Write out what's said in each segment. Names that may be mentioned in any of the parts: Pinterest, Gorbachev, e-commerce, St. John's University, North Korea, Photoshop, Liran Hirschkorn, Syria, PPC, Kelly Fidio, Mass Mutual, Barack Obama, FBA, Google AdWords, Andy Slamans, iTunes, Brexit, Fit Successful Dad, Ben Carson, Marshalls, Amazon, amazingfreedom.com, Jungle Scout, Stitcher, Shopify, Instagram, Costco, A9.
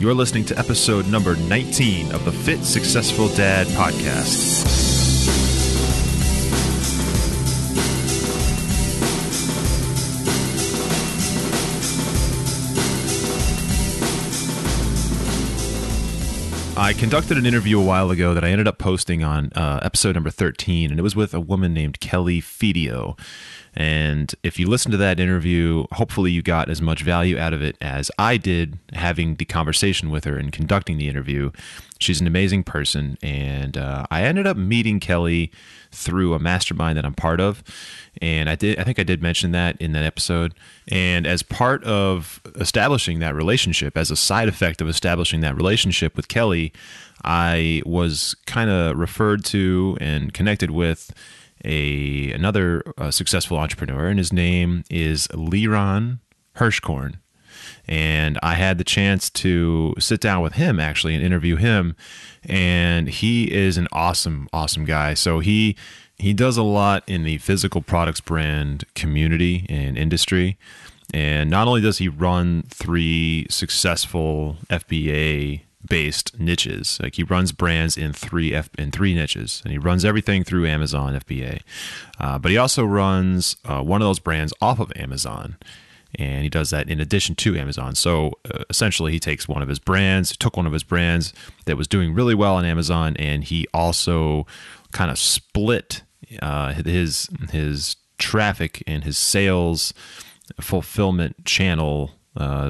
You're listening to episode number 19 of the Fit Successful Dad podcast. I conducted an interview a while ago that I ended up posting on episode number 13, and it was with a woman named Kelly Fidio. And if you listen to that interview, hopefully you got as much value out of it as I did having the conversation with her and conducting the interview. She's an amazing person, and I ended up meeting Kelly through a mastermind that I'm part of, and I think I did mention that in that episode. And as part of establishing that relationship, as a side effect of establishing that relationship with Kelly, I was kind of referred to and connected with another successful entrepreneur, and his name is Liran Hirschkorn. And I had the chance to sit down with him actually and interview him. And he is an awesome, awesome guy. So he does a lot in the physical products brand community and industry. And not only does he run 3 successful FBA based niches, like he runs brands in three niches, and he runs everything through Amazon FBA. But he also runs one of those brands off of Amazon. And he does that in addition to Amazon. So essentially, he takes one of his brands, took one of his brands that was doing really well on Amazon, and he also kind of split his traffic and his sales fulfillment channel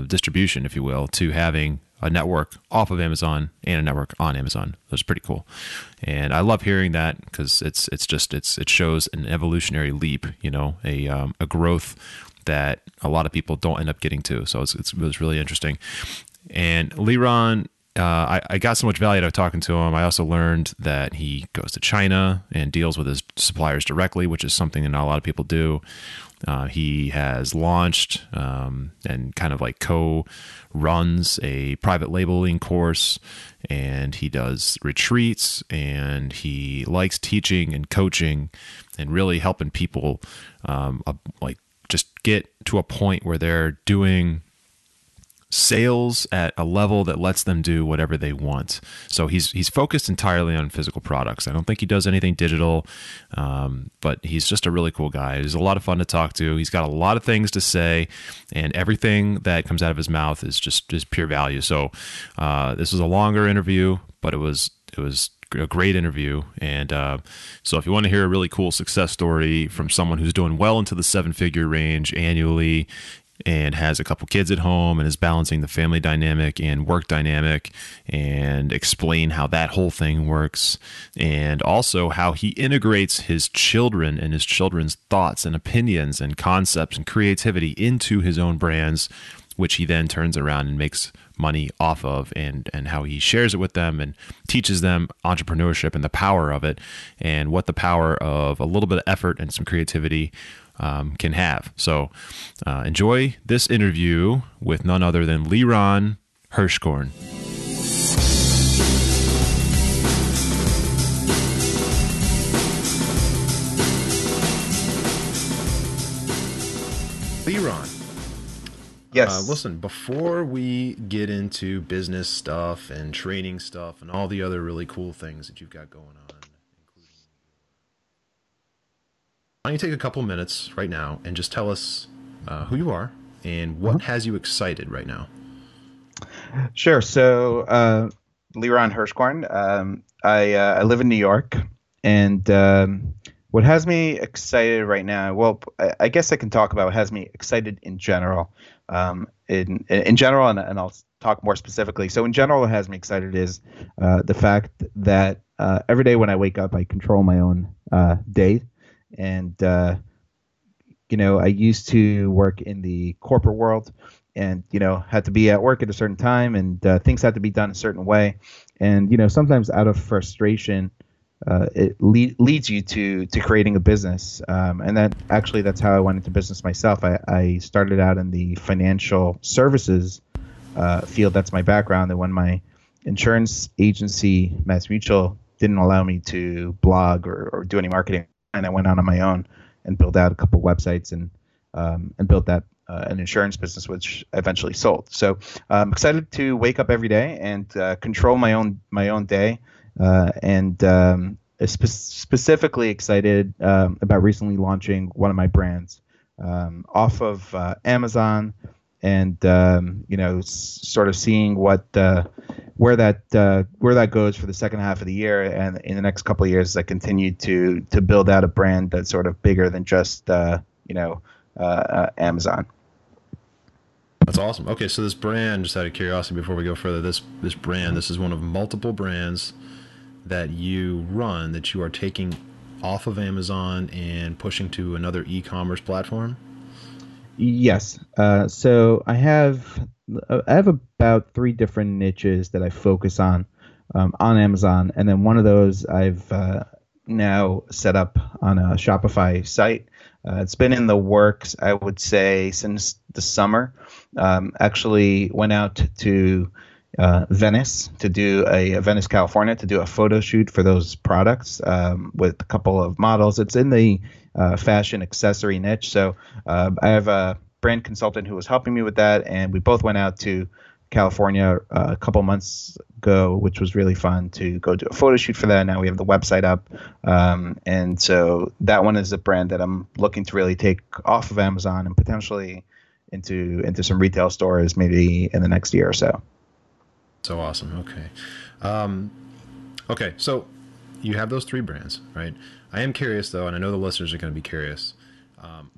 distribution, if you will, to having a network off of Amazon and a network on Amazon. That's pretty cool, and I love hearing that because it shows an evolutionary leap, you know, a growth that a lot of people don't end up getting to. So it was really interesting. And Liran, I got so much value out of talking to him. I also learned that he goes to China and deals with his suppliers directly, which is something that not a lot of people do. He has launched and kind of like co-runs a private labeling course, and he does retreats, and he likes teaching and coaching and really helping people just get to a point where they're doing sales at a level that lets them do whatever they want. So he's focused entirely on physical products. I don't think he does anything digital, but he's just a really cool guy. He's a lot of fun to talk to. He's got a lot of things to say, and everything that comes out of his mouth is just pure value. So this was a longer interview, but it was a great interview. And so if you want to hear a really cool success story from someone who's doing well into the 7-figure range annually and has a couple kids at home and is balancing the family dynamic and work dynamic, and explain how that whole thing works, and also how he integrates his children and his children's thoughts and opinions and concepts and creativity into his own brands, which he then turns around and makes money off of, and how he shares it with them and teaches them entrepreneurship and the power of it, and what the power of a little bit of effort and some creativity can have. So enjoy this interview with none other than Liran Hirschkorn. Liran. Yes. Listen, before we get into business stuff and training stuff and all the other really cool things that you've got going on, including, why don't you take a couple minutes right now and just tell us who you are and what has you excited right now? Sure. So, Liran Hirschkorn, I live in New York, and what has me excited right now, well, I guess I can talk about what has me excited in general. In general, and I'll talk more specifically. So in general, what has me excited is the fact that every day when I wake up, I control my own day. And, I used to work in the corporate world, and, had to be at work at a certain time, and things had to be done a certain way. And, sometimes out of frustration, it leads you to creating a business, and that's how I went into business myself. I started out in the financial services field. That's my background. And when my insurance agency, Mass Mutual, didn't allow me to blog or do any marketing, and I went out on my own and built out a couple websites and built that an insurance business, which eventually sold. So I'm excited to wake up every day and control my own day, and specifically excited about recently launching one of my brands off of Amazon, and you know, sort of seeing what where that goes for the second half of the year, and in the next couple of years, as I continue to build out a brand that's sort of bigger than just you know, Amazon. That's awesome. Okay, so this brand, just out of curiosity, before we go further, this brand, this is one of multiple brands that you run that you are taking off of Amazon and pushing to another e-commerce platform. Yes. So I have about 3 different niches that I focus on Amazon, and then one of those I've now set up on a Shopify site. It's been in the works, I would say, since the summer. Actually went out to Venice to do Venice, California, to do a photo shoot for those products with a couple of models. It's in the fashion accessory niche. So I have a brand consultant who was helping me with that, and we both went out to California a couple months ago, which was really fun to go do a photo shoot for that. Now we have the website up, and so that one is a brand that I'm looking to really take off of Amazon and potentially into some retail stores maybe in the next year or so. So awesome. Okay. Okay. So you have those 3 brands, right? I am curious though, and I know the listeners are going to be curious.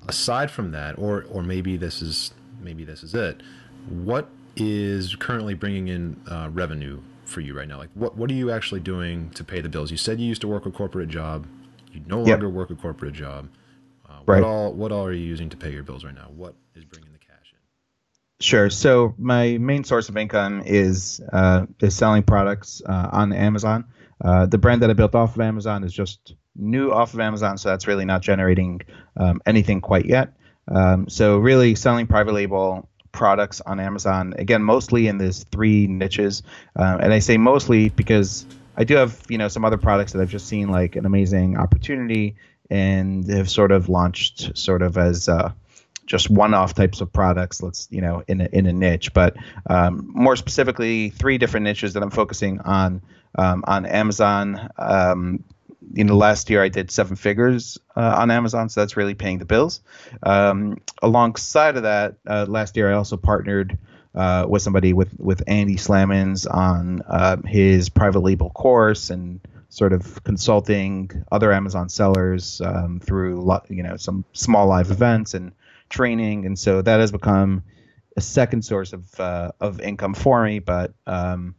Aside from that, or maybe this is it. What is currently bringing in revenue for you right now? Like what are you actually doing to pay the bills? You said you used to work a corporate job. You no longer work a corporate job. Right. What all are you using to pay your bills right now? What is bringing the cash in? Sure. So my main source of income is selling products on Amazon. The brand that I built off of Amazon is just new off of Amazon, so that's really not generating anything quite yet. So really selling private label products on Amazon, again, mostly in these 3 niches. And I say mostly because I do have, you know, some other products that I've just seen like an amazing opportunity and have sort of launched sort of as just one-off types of products, let's, you know, in a niche, but more specifically 3 different niches that I'm focusing on Amazon. In the last year I did 7 figures on Amazon, so that's really paying the bills. Alongside of that, last year I also partnered with somebody with Andy Slamans on his private label course and sort of consulting other Amazon sellers through, you know, some small live events and training, and so that has become a second source of income for me, but and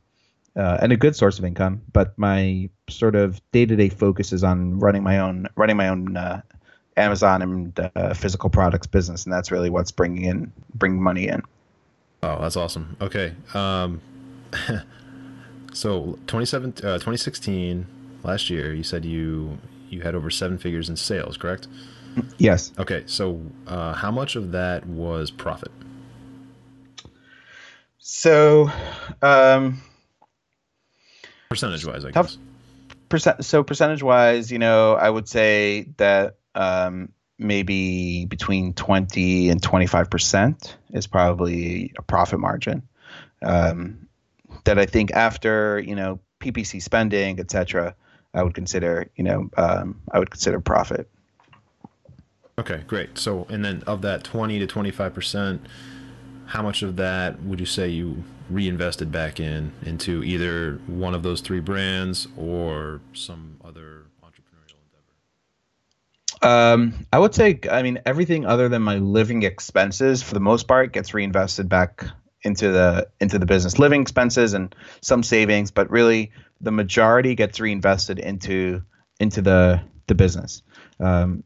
a good source of income. But my sort of day-to-day focus is on running my own Amazon and physical products business, and that's really what's bringing money in. Oh, that's awesome. Okay, so 2016 last year, you said you had over 7 figures in sales, correct? Yes. Okay, so how much of that was profit? So, percentage-wise, I guess. So percentage-wise, you know, I would say that maybe between 20 and 25% is probably a profit margin. That I think after, you know, PPC spending, etc., I would consider, you know, profit. Okay, great. So, and then of that 20 to 25%, how much of that would you say you reinvested back into either one of those 3 brands or some other entrepreneurial endeavor? I would say, I mean, everything other than my living expenses, for the most part, gets reinvested back into the business. Living expenses and some savings, but really the majority gets reinvested into the business.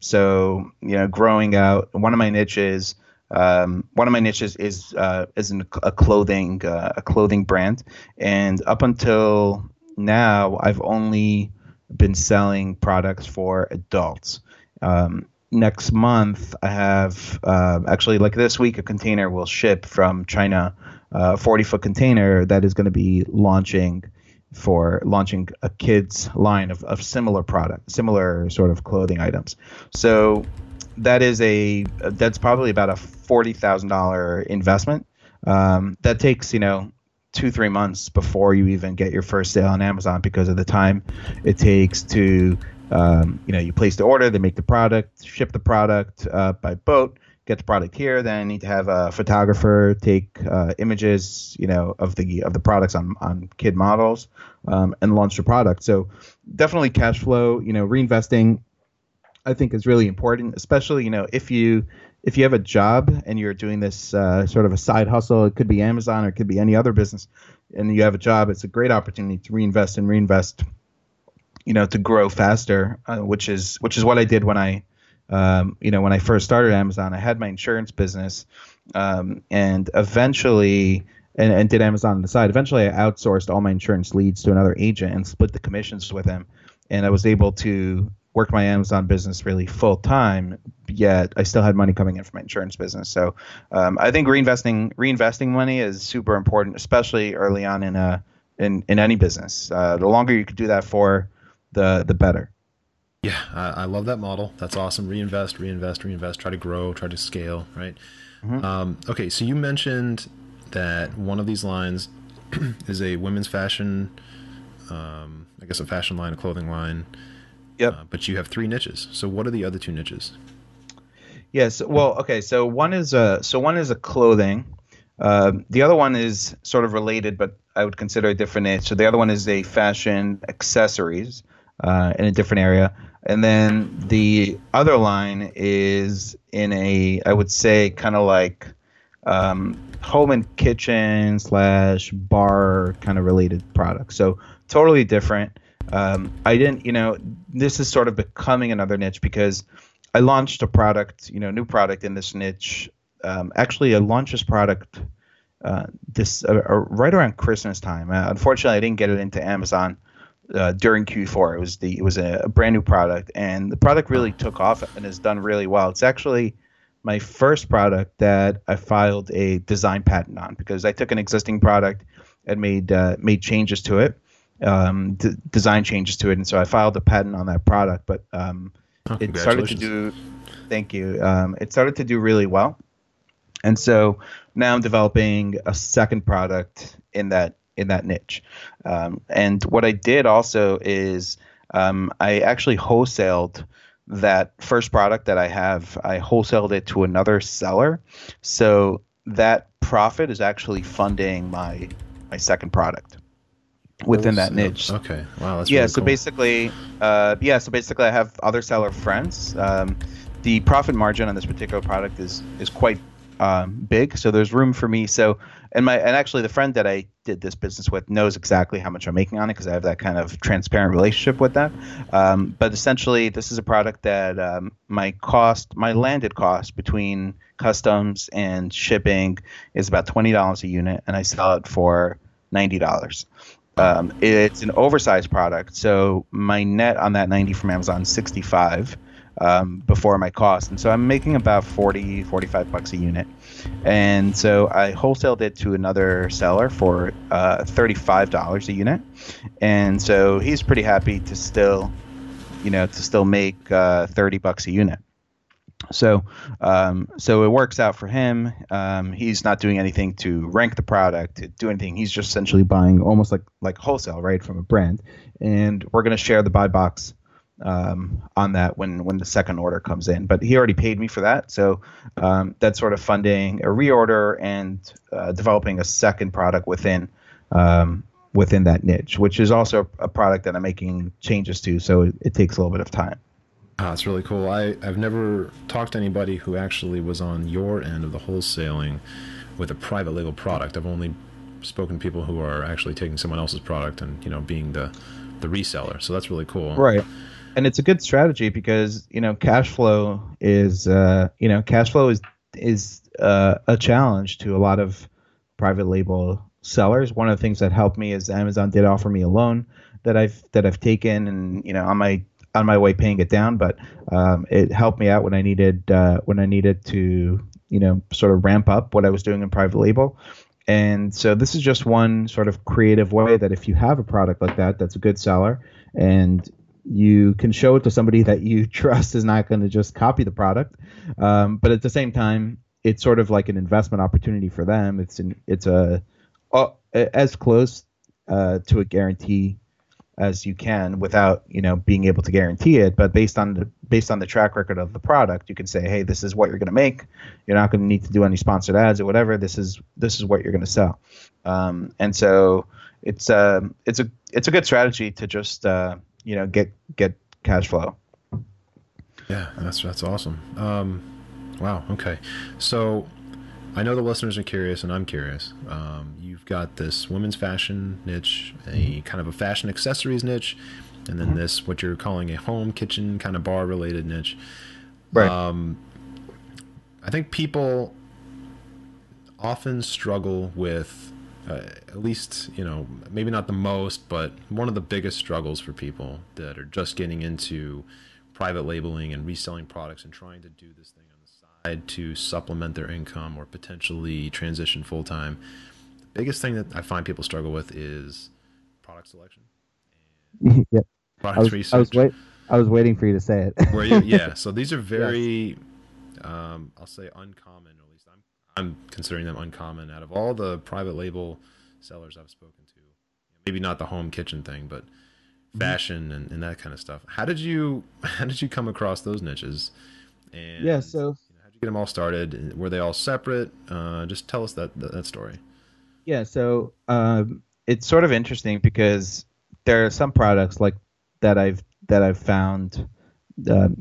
So, you know, growing out, one of my niches is a clothing brand. And up until now, I've only been selling products for adults. Next month I have, actually like this week, a container will ship from China, a 40-foot container that is going to be launching a kids line of similar sort of clothing items. So that is that's probably about a $40,000 investment. That takes, 2-3 months before you even get your first sale on Amazon because of the time it takes to, you place the order, they make the product, ship the product by boat, get the product here. Then I need to have a photographer take images, of the products on kid models and launch the product. So definitely cash flow, reinvesting, I think is really important, especially, if you have a job and you're doing this sort of a side hustle. It could be Amazon or it could be any other business, and you have a job. It's a great opportunity to reinvest, to grow faster, which is what I did when I, when I first started Amazon. I had my insurance business, and eventually, and did Amazon on the side. Eventually, I outsourced all my insurance leads to another agent and split the commissions with him, and I was able to work my Amazon business really full time, yet I still had money coming in from my insurance business. So I think reinvesting money is super important, especially early on in any business. The longer you can do that for, the better. Yeah, I love that model. That's awesome. Reinvest, try to grow, try to scale, right? Mm-hmm. Okay, so you mentioned that one of these lines is a women's fashion, a fashion line, a clothing line. Yep. But you have 3 niches. So what are the other 2 niches? Yes. Well, okay. So one is a clothing. The other one is sort of related, but I would consider a different niche. So the other one is a fashion accessories in a different area. And then the other line is in a, I would say, kind of like home and kitchen / bar kind of related product. So totally different. I didn't, this is sort of becoming another niche because I launched a product, new product in this niche. Actually, I launched this product right around Christmas time. Unfortunately, I didn't get it into Amazon during Q4. It was a brand new product, and the product really took off and has done really well. It's actually my first product that I filed a design patent on because I took an existing product and made changes to it. Design changes to it, and so I filed a patent on that product, but it started to do really well, and so now I'm developing a second product in that niche, and what I did also is I actually wholesaled that first product that I have. I wholesaled it to another seller, so that profit is actually funding my second product within that niche. Okay. Wow. That's really cool. So basically I have other seller friends. The profit margin on this particular product is quite big. So there's room for me. So, and actually the friend that I did this business with knows exactly how much I'm making on it, 'cause I have that kind of transparent relationship with them. But essentially this is a product that, my landed cost between customs and shipping is about $20 a unit. And I sell it for $90. It's an oversized product, so my net on that 90 from Amazon is 65 before my cost, and so I'm making about $40-$45 a unit, and so I wholesaled it to another seller for $35 a unit, and so he's pretty happy to still, make $30 a unit. So, so it works out for him. He's not doing anything to rank the product, to do anything. He's just essentially buying almost like wholesale, right, from a brand. And we're going to share the buy box on that when the second order comes in. But he already paid me for that. So that's sort of funding a reorder and developing a second product within that niche, which is also a product that I'm making changes to. So it takes a little bit of time. Oh, that's really cool. I've never talked to anybody who actually was on your end of the wholesaling with a private label product. I've only spoken to people who are actually taking someone else's product and, being the reseller. So that's really cool. Right. And it's a good strategy because, cash flow is a challenge to a lot of private label sellers. One of the things that helped me is Amazon did offer me a loan that I've taken and, on my way paying it down, but it helped me out when I needed to sort of ramp up what I was doing in private label. And so this is just one sort of creative way that if you have a product like that that's a good seller and You can show it to somebody that you trust is not going to just copy the product. But at the same time, it's sort of like an investment opportunity for them. It's as close to a guarantee as you can without, being able to guarantee it. But based on the track record of the product, you can say, hey, this is what you're going to make. You're not going to need to do any sponsored ads or whatever. This is what you're going to sell. And so it's a good strategy to just, get cash flow. Yeah, that's awesome. Wow. Okay. So I know the listeners are curious, and I'm curious. You've got this women's fashion niche, a kind of a fashion accessories niche, and then this, what you're calling a home kitchen kind of bar related niche. Right. I think people often struggle with, at least, maybe not the most, but one of the biggest struggles for people that are just getting into private labeling and reselling products and trying to do this thing on the side to supplement their income or potentially transition full-time. The biggest thing that I find people struggle with is product selection and product research. I was waiting for you to say it. So these are very, I'll say uncommon, or at least I'm considering them uncommon out of all the private label sellers I've spoken to. Maybe not the home kitchen thing, but fashion and that kind of stuff. How did you come across those niches? And how'd you get them all started? Were they all separate? Just tell us that story. Yeah. So, it's sort of interesting because there are some products like that I've found,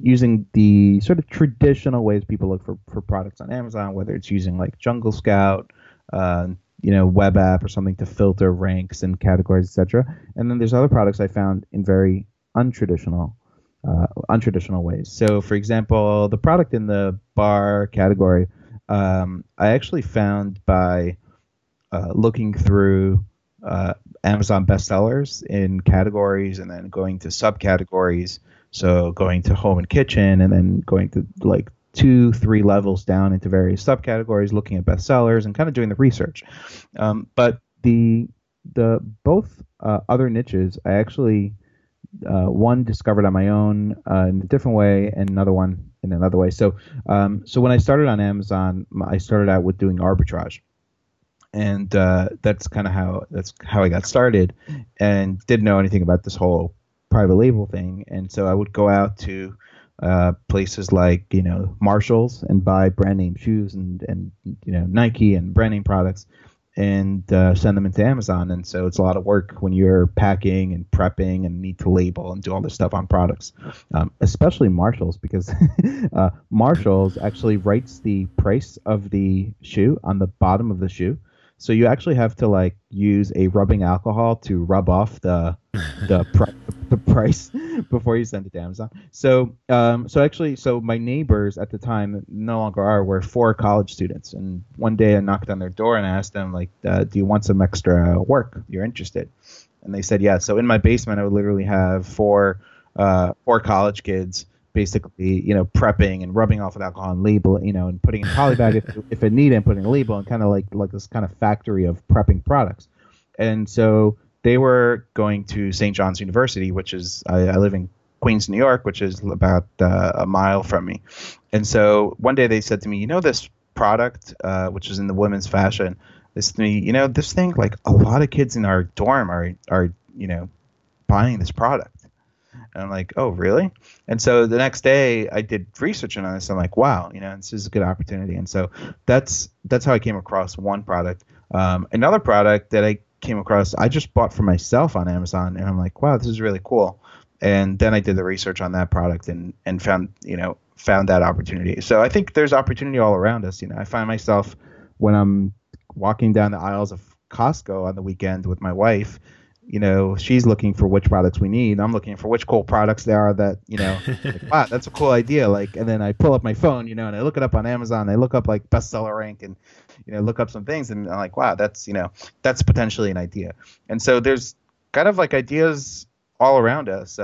using the sort of traditional ways people look for products on Amazon, whether it's using like Jungle Scout, web app or something to filter ranks and categories, etc. And then there's other products I found in very untraditional ways. So, for example, the product in the bar category, I actually found by looking through Amazon bestsellers in categories and then going to subcategories. So going to home and kitchen and then going to like 2-3 levels down into various subcategories, looking at bestsellers and kind of doing the research. But the both other niches, I actually one discovered on my own in a different way, and another one in another way. So when I started on Amazon, I started out with doing arbitrage, and that's how I got started, and didn't know anything about this whole private label thing. And so I would go out to places like, Marshalls and buy brand name shoes and Nike and brand name products and send them into Amazon. And so it's a lot of work when you're packing and prepping and need to label and do all this stuff on products, especially Marshalls, because Marshalls actually writes the price of the shoe on the bottom of the shoe. So you actually have to like use a rubbing alcohol to rub off the price before you send it to Amazon. So my neighbors at the time, no longer are, were 4 college students, and one day I knocked on their door and I asked them like, do you want some extra work? You're interested? And they said yeah. So in my basement I would literally have 4 college kids basically, prepping and rubbing off with alcohol and label, and putting in polybag if it needed, and putting a label, and kind of like this kind of factory of prepping products. And so they were going to St. John's University, which is, I live in Queens, New York, which is about a mile from me. And so one day they said to me, this product, which is in the women's fashion, this thing, like a lot of kids in our dorm are buying this product. And I'm like, oh, really? And so the next day I did research on this. I'm like, wow, this is a good opportunity. And so that's how I came across one product. Another product that I came across, I just bought for myself on Amazon. And I'm like, wow, this is really cool. And then I did the research on that product and found that opportunity. So I think there's opportunity all around us. I find myself when I'm walking down the aisles of Costco on the weekend with my wife, she's looking for which products we need. I'm looking for which cool products there are that, like, wow, that's a cool idea. Like, and then I pull up my phone, and I look it up on Amazon. I look up like bestseller rank and, look up some things, and I'm like, wow, that's potentially an idea. And so there's kind of like ideas all around us.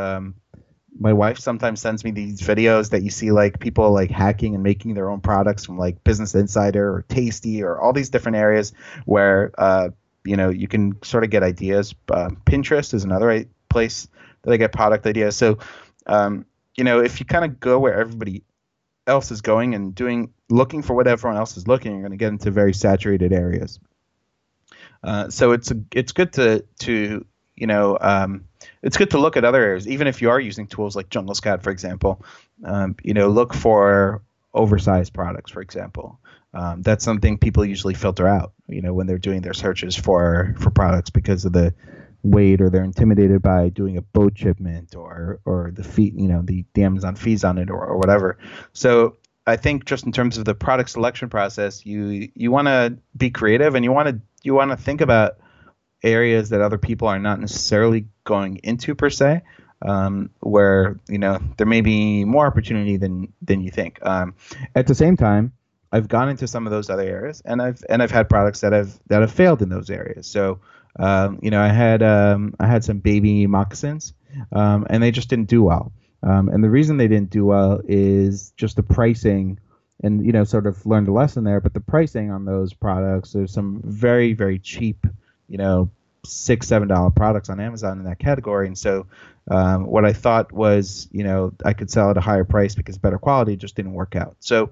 My wife sometimes sends me these videos that you see like people like hacking and making their own products from like Business Insider or Tasty or all these different areas where, you can sort of get ideas. Pinterest is another place they get product ideas. So, you know, if you kind of go where everybody else is going and looking for what everyone else is looking, you're going to get into very saturated areas. So it's good to you know, it's good to look at other areas, even if you are using tools like Jungle Scout, for example. You know, look for oversized products, for example. That's something people usually filter out, you know, when they're doing their searches for products because of the weight, or they're intimidated by doing a boat shipment or the fee, you know, the Amazon fees on it or whatever. So I think just in terms of the product selection process, you want to be creative, and you want to think about areas that other people are not necessarily going into per se, where, you know, there may be more opportunity than you think. At the same time, I've gone into some of those other areas, and I've had products that have failed in those areas. So, you know, I had some baby moccasins, and they just didn't do well. And the reason they didn't do well is just the pricing, and, you know, sort of learned a lesson there. But the pricing on those products, there's some very, very cheap, you know, $6-7 products on Amazon in that category. And so what I thought was, you know, I could sell at a higher price because better quality just didn't work out. So,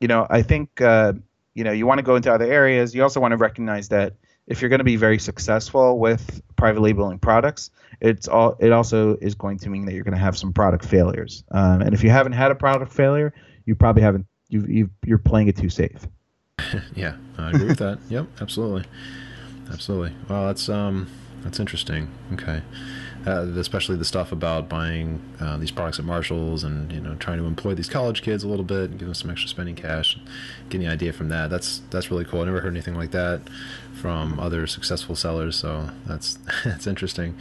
you know, I think, you know, you want to go into other areas. You also want to recognize that if you're going to be very successful with private labeling products, it also is going to mean that you're going to have some product failures. And if you haven't had a product failure, you probably haven't. You're playing it too safe. Yeah, I agree with that. Yep, absolutely. Absolutely. Well, that's interesting. Okay, especially the stuff about buying these products at Marshall's, and, you know, trying to employ these college kids a little bit and give them some extra spending cash, and getting an idea from that. That's really cool. I never heard anything like that from other successful sellers, so that's interesting.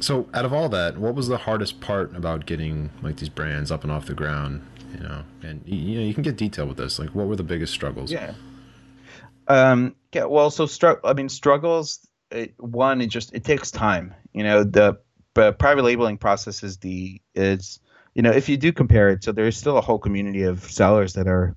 So out of all that, what was the hardest part about getting like these brands up and off the ground? You know, and you know, you can get detailed with this. Like, what were the biggest struggles? Yeah. Yeah. Well, so struggles. It takes time. You know, the private labeling process is, you know, if you do compare it, so there's still a whole community of sellers that are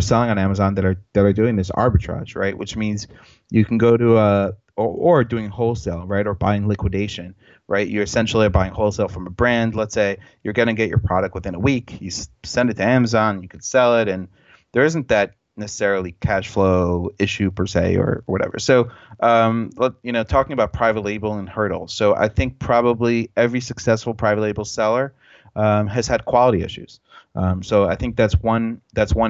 selling on Amazon that are doing this arbitrage, right? Which means you can go to or doing wholesale, right? Or buying liquidation, right? You essentially are buying wholesale from a brand. Let's say you're going to get your product within a week. You send it to Amazon, you can sell it, and there isn't that necessarily cash flow issue per se or whatever. So, you know, talking about private label and hurdles. So I think probably every successful private label seller has had quality issues. So I think that's one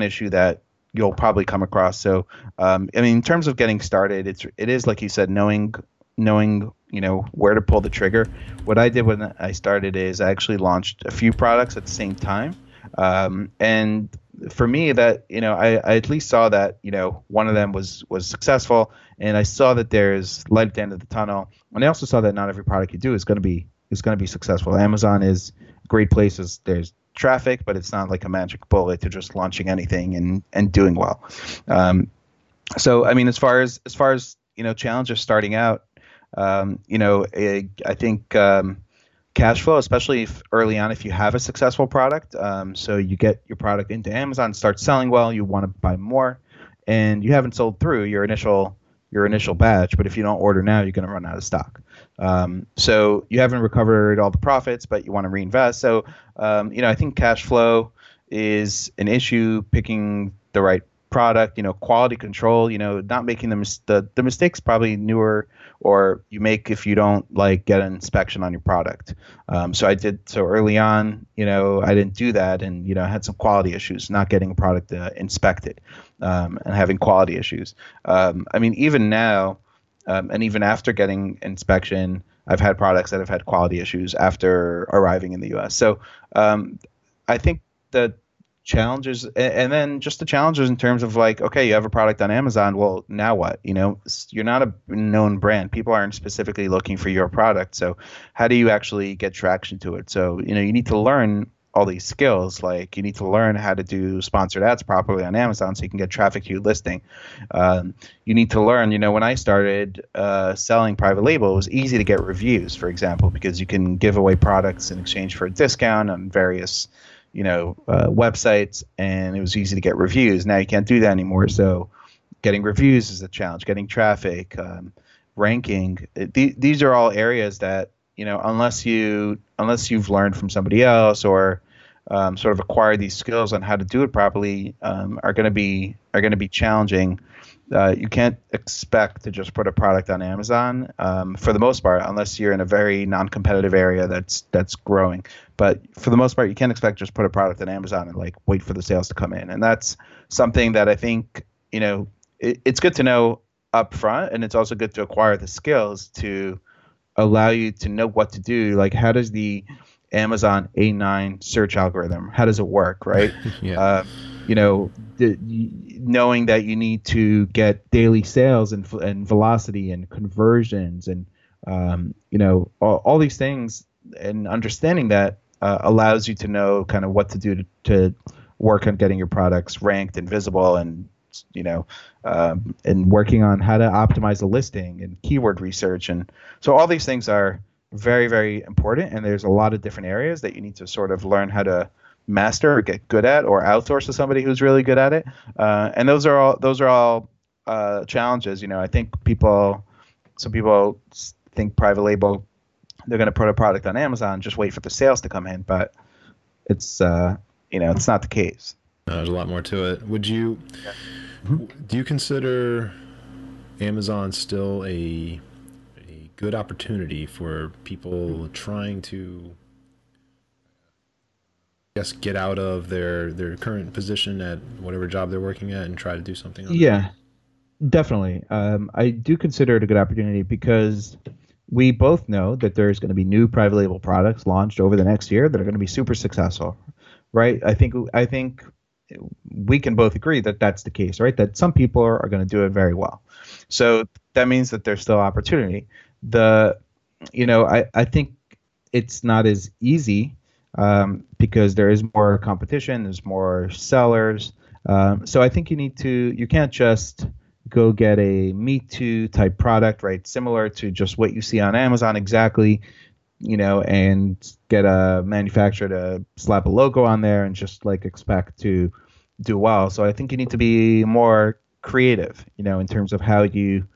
issue that you'll probably come across. So, I mean, in terms of getting started, it is like you said, knowing, you know, where to pull the trigger. What I did when I started is I actually launched a few products at the same time. And for me, that, you know, I at least saw that, you know, one of them was successful, and I saw that there's light at the end of the tunnel. And I also saw that not every product you do is going to be successful. Amazon is a great place. There's traffic, but it's not like a magic bullet to just launching anything and doing well. So, I mean, as far as, you know, challenges starting out, you know, I think, cash flow, especially if early on, if you have a successful product, so you get your product into Amazon, start selling well, you want to buy more, and you haven't sold through your initial batch. But if you don't order now, you're going to run out of stock. So you haven't recovered all the profits, but you want to reinvest. So you know, I think cash flow is an issue. Picking the right product, you know, quality control, you know, not making the mistakes probably newer. Or you make if you don't like get an inspection on your product. So I did so early on. You know, I didn't do that, and, you know, I had some quality issues, not getting a product inspected, and having quality issues. I mean, even now, and even after getting inspection, I've had products that have had quality issues after arriving in the U.S. So I think the challenges, and then just the challenges in terms of like, okay, you have a product on Amazon. Well, now what? You know, you're not a known brand. People aren't specifically looking for your product. So how do you actually get traction to it? So, you know, you need to learn all these skills. Like, you need to learn how to do sponsored ads properly on Amazon so you can get traffic to your listing. You need to learn, you know, when I started selling private label, it was easy to get reviews, for example, because you can give away products in exchange for a discount on various, you know, websites, and it was easy to get reviews. Now you can't do that anymore. So getting reviews is a challenge, getting traffic, ranking. These are all areas that, you know, unless you've learned from somebody else or sort of acquired these skills on how to do it properly, are going to be challenging. You can't expect to just put a product on Amazon for the most part, unless you're in a very non-competitive area that's growing. But for the most part, you can't expect to just put a product on Amazon and like wait for the sales to come in. And that's something that I think, you know, it's good to know up front, and it's also good to acquire the skills to allow you to know what to do. Like, how does the Amazon A9 search algorithm, how does it work, right? Yeah. You know, knowing that you need to get daily sales and velocity and conversions and, you know, all these things, and understanding that allows you to know kind of what to do to work on getting your products ranked and visible, and, you know, and working on how to optimize the listing and keyword research. And so all these things are very, very important. And there's a lot of different areas that you need to sort of learn how to master or get good at, or outsource to somebody who's really good at it. And those are all challenges. You know, I think some people think private label, they're going to put a product on Amazon, just wait for the sales to come in. But it's, you know, it's not the case. No, there's a lot more to it. Do you consider Amazon still a good opportunity for people trying to, I guess, get out of their current position at whatever job they're working at and try to do something on that? Definitely. I do consider it a good opportunity because we both know that there's going to be new private label products launched over the next year that are going to be super successful, right? I think we can both agree that that's the case, right? That some people are going to do it very well. So that means that there's still opportunity. I think it's not as easy because there is more competition, there's more sellers. So I think you can't just go get a Me Too type product, right? Similar to just what you see on Amazon exactly, you know, and get a manufacturer to slap a logo on there and just like expect to do well. So I think you need to be more creative, you know, in terms of how you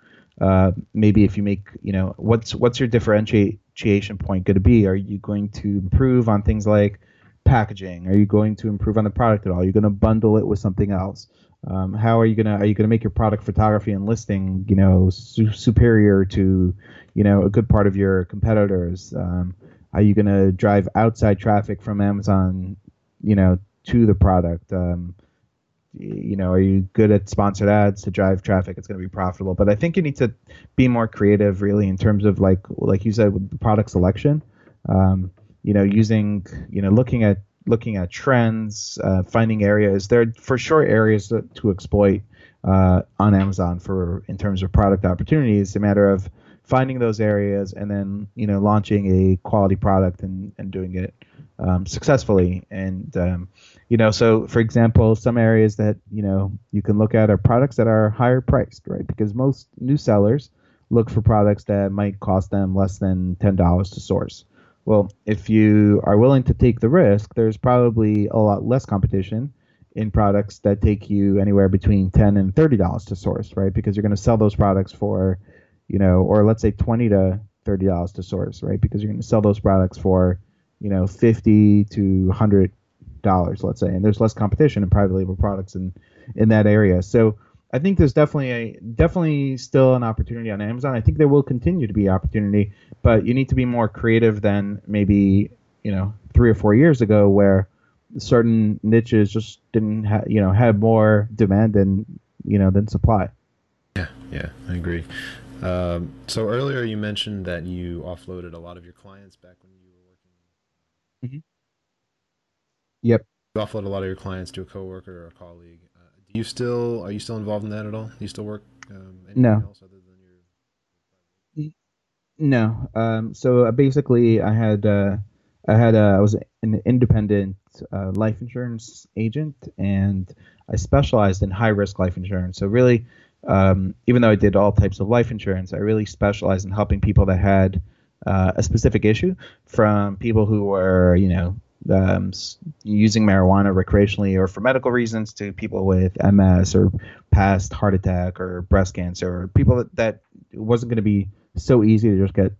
maybe if you make, you know, what's your differentiation point going to be? Are you going to improve on things like packaging? Are you going to improve on the product at all? Are you going to bundle it with something else? How are you going to make your product photography and listing, you know, superior to, you know, a good part of your competitors? Are you going to drive outside traffic from Amazon, you know, to the product? You know, are you good at sponsored ads to drive traffic? It's going to be profitable. But I think you need to be more creative, really, in terms of like you said, with the product selection, you know, using, you know, looking at trends, finding areas. There are for sure areas to exploit on Amazon in terms of product opportunities. It's a matter of finding those areas and then, you know, launching a quality product and doing it successfully. And, you know, so for example, some areas that, you know, you can look at are products that are higher priced, right? Because most new sellers look for products that might cost them less than $10 to source. Well, if you are willing to take the risk, there's probably a lot less competition in products that take you anywhere between $10 and $30 to source, right? Because you're going to sell those products for, you know, or let's say $20 to $30 to source, right? Because you're going to sell those products for, you know, $50 to $100, let's say. And there's less competition in private label products in that area. So I think there's definitely still an opportunity on Amazon. I think there will continue to be opportunity, but you need to be more creative than maybe, you know, 3 or 4 years ago, where certain niches just didn't have, you know, had more demand than supply. Yeah, I agree. So earlier you mentioned that you offloaded a lot of your clients back when you were working. Mm-hmm. Yep. You offload a lot of your clients to a coworker or a colleague. Are you still involved in that at all? Do you still work else other than your? No. So basically I was an independent life insurance agent, and I specialized in high risk life insurance. So really, even though I did all types of life insurance, I really specialized in helping people that had a specific issue, from people who were, you know, using marijuana recreationally or for medical reasons, to people with MS or past heart attack or breast cancer, or people that it wasn't going to be so easy to just get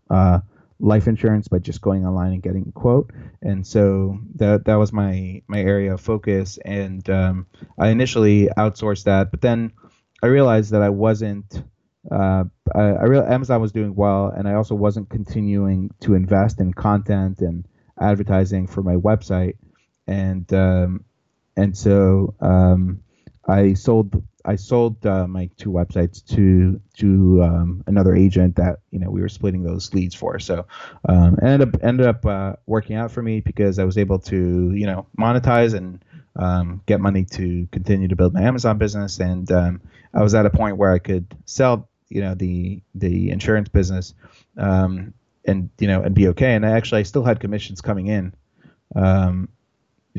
life insurance by just going online and getting a quote. And so that was my area of focus. And I initially outsourced that, but then I realized that I wasn't. Amazon was doing well, and I also wasn't continuing to invest in content and advertising for my website. And so I sold my two websites to another agent that, you know, we were splitting those leads for. So ended up working out for me because I was able to, you know, monetize and get money to continue to build my Amazon business. And I was at a point where I could sell, you know, the insurance business and, you know, and be okay. And I still had commissions coming in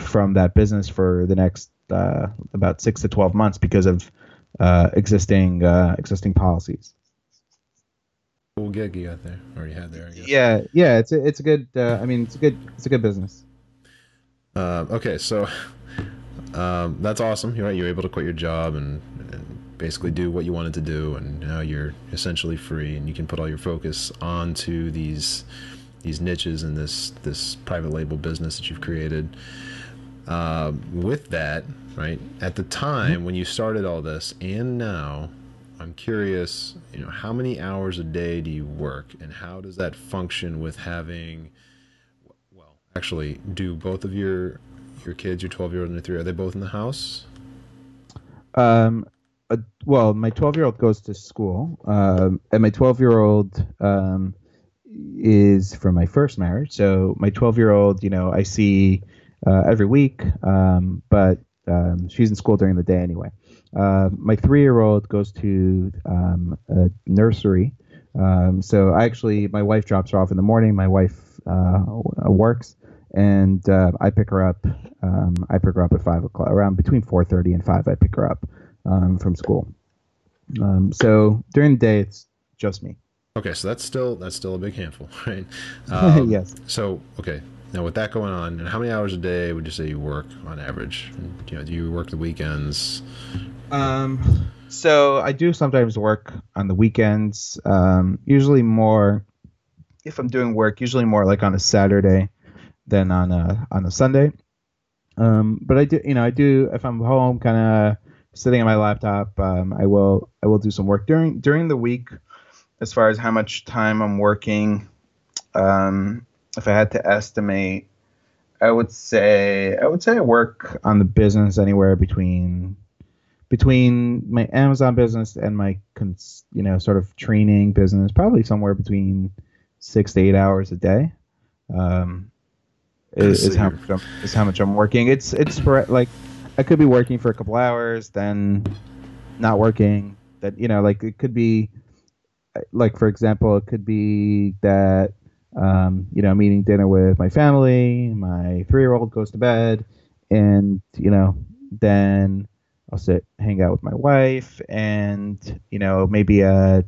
from that business for the next about 6 to 12 months because of existing policies. Cool gig you got there, or you had there, I guess. Yeah, it's a good. I mean, it's a good business. Okay, so that's awesome. You're right. You're able to quit your job and basically do what you wanted to do, and now you're essentially free, and you can put all your focus onto these niches and this private label business that you've created. With that, right, at the time when you started all this and now, I'm curious, you know, how many hours a day do you work, and how does that function with having, well, actually, do both of your kids, your 12-year-old and your 3-year-old, are they both in the house? Well, my 12-year-old goes to school, and my 12-year-old, is from my first marriage. So my 12-year-old, you know, I see every week, but she's in school during the day anyway. My 3-year-old goes to a nursery, so my wife drops her off in the morning. My wife works, and I pick her up. I pick her up at 5 o'clock, around between 4:30 and 5. I pick her up from school. So during the day, it's just me. Okay, so that's still a big handful, right? Yes. So okay. Now, with that going on, and how many hours a day would you say you work on average? And, you know, do you work the weekends? So I do sometimes work on the weekends. Usually more, if I'm doing work, usually more like on a Saturday than on a Sunday. But I do if I'm home, kind of sitting on my laptop, I will do some work during the week. As far as how much time I'm working, if I had to estimate, I would say I work on the business anywhere between my Amazon business and my sort of training business, probably somewhere between 6 to 8 hours a day. Is how much I'm working. It's like I could be working for a couple hours, then not working. That, you know, like it could be, like for example, it could be that. You know, I'm eating dinner with my family, my 3-year-old goes to bed, and, you know, then I'll hang out with my wife, and, you know, maybe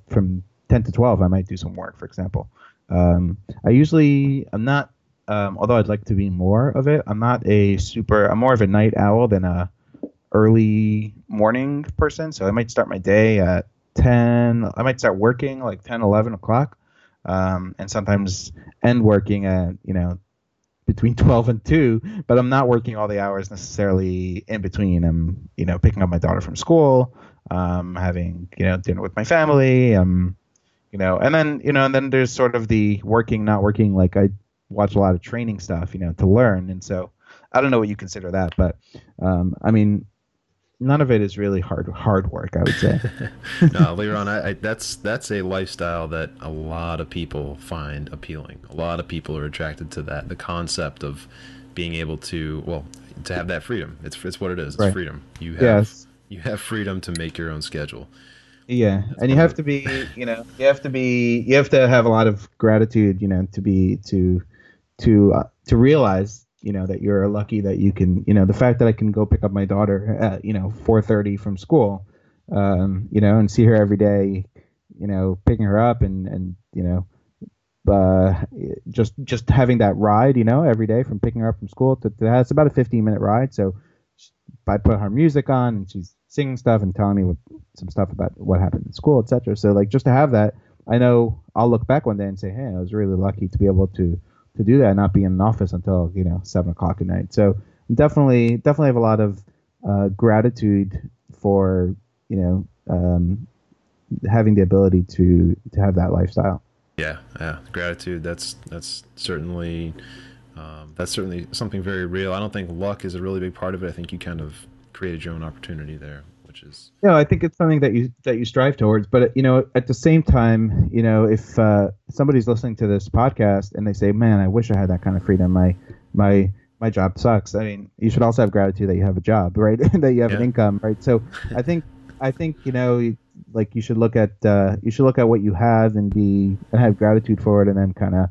from 10 to 12, I might do some work, for example. I'm not, although I'd like to be more of it, I'm more of a night owl than a early morning person. So I might start my day at 10, I might start working like 10, 11 o'clock. And sometimes end working at, you know, between 12 and 2, but I'm not working all the hours necessarily in between. I'm, you know, picking up my daughter from school, having, you know, dinner with my family, you know, and then there's sort of the working, not working. Like I watch a lot of training stuff, you know, to learn. And so I don't know what you consider that, but, I mean, none of it is really hard work, I would say. No, Liran, that's a lifestyle that a lot of people find appealing. A lot of people are attracted to that. The concept of being able to, well, to have that freedom. It's what it is. It's right. Freedom. You have freedom to make your own schedule. Yeah, that's and you have to be, you know, you have to have a lot of gratitude, you know, to realize, you know, that you're lucky that you can, you know, the fact that I can go pick up my daughter at, you know, 4:30 from school, you know, and see her every day, you know, picking her up and you know, just having that ride, you know, every day from picking her up from school to that. It's about a 15-minute ride. So I put her music on and she's singing stuff and telling me some stuff about what happened in school, etc. So like just to have that, I know I'll look back one day and say, hey, I was really lucky to be able to do that and not be in an office until, 7:00 at night. So definitely have a lot of gratitude for, having the ability to have that lifestyle. Yeah. Gratitude. That's certainly something very real. I don't think luck is a really big part of it. I think you kind of created your own opportunity there, which is. Yeah, I think it's something that you strive towards. But, at the same time, if somebody's listening to this podcast and they say, man, I wish I had that kind of freedom. My job sucks. I mean, you should also have gratitude that you have a job, right? That you have an income, right? So I think, you should look at what you have and have gratitude for it, and then kind of